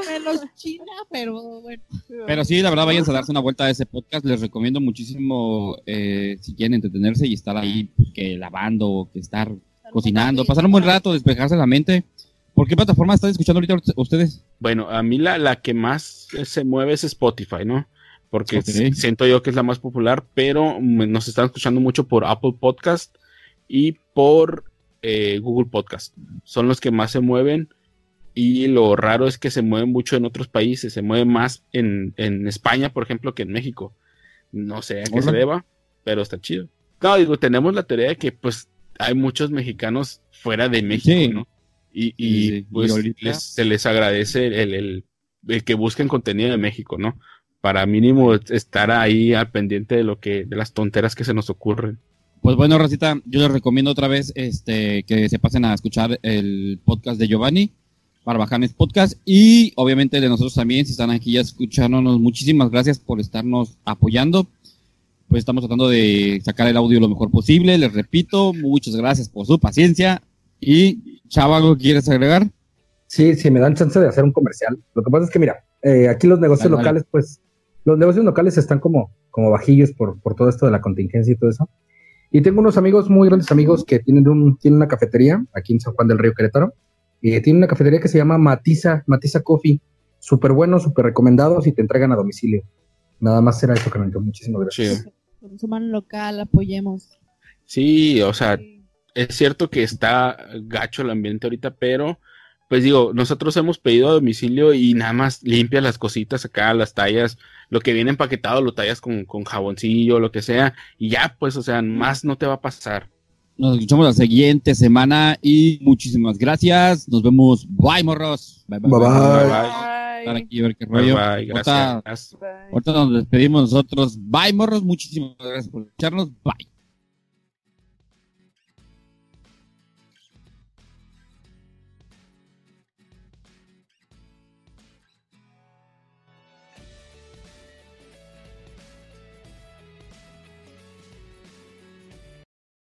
Menos China, pero bueno. Pero sí, la verdad, vayan a darse una vuelta a ese podcast. Les recomiendo muchísimo, eh, si quieren entretenerse y estar ahí, que lavando, que estar cocinando, pasar un buen rato, despejarse la mente. ¿Por qué plataforma están escuchando ahorita ustedes? Bueno, a mí la, la que más se mueve es Spotify, ¿no? Porque okay. siento yo que es la más popular, pero nos están escuchando mucho por Apple Podcast y por eh, Google Podcast. Son los que más se mueven, y lo raro es que se mueven mucho en otros países. Se mueven más en, en España, por ejemplo, que en México. No sé a qué Hola. se deba, pero está chido. No, digo, tenemos la teoría de que pues hay muchos mexicanos fuera de México, sí. ¿no? Y, y sí, pues y les, se les agradece el, el, el que busquen contenido de México, ¿no? Para mínimo estar ahí al pendiente de lo que de las tonteras que se nos ocurren. Pues bueno, Racita, yo les recomiendo otra vez este que se pasen a escuchar el podcast de Giovanni, Barbajanes Podcast, y obviamente de nosotros también, si están aquí ya escuchándonos, muchísimas gracias por estarnos apoyando. Pues estamos tratando de sacar el audio lo mejor posible, les repito, muchas gracias por su paciencia. Y Chava, ¿algo quieres agregar? Sí, sí, me dan chance de hacer un comercial. Lo que pasa es que mira, eh, aquí los negocios vale, locales, vale. pues Los negocios locales están como, como bajillos por, por todo esto de la contingencia y todo eso. Y tengo unos amigos, muy grandes amigos, que tienen, un, tienen una cafetería aquí en San Juan del Río, Querétaro. Y tienen una cafetería que se llama Matiza, Matiza Coffee. Súper buenos, súper recomendados, y te entregan a domicilio. Nada más será eso, que me muchísimas gracias. Sí. Consuman local, apoyemos. Sí, o sea, es cierto que está gacho el ambiente ahorita, pero... Pues digo, nosotros hemos pedido a domicilio y nada más limpias las cositas acá, las tallas, lo que viene empaquetado lo tallas con, con jaboncillo, lo que sea, y ya pues, o sea, más no te va a pasar. Nos escuchamos la siguiente semana y muchísimas gracias, nos vemos, bye morros. Bye bye. Bye bye. bye, bye. bye. Estar aquí a ver qué rollo. Bye, bye. Gracias. Ahorita, ahorita nos despedimos nosotros, bye morros, muchísimas gracias por escucharnos, bye.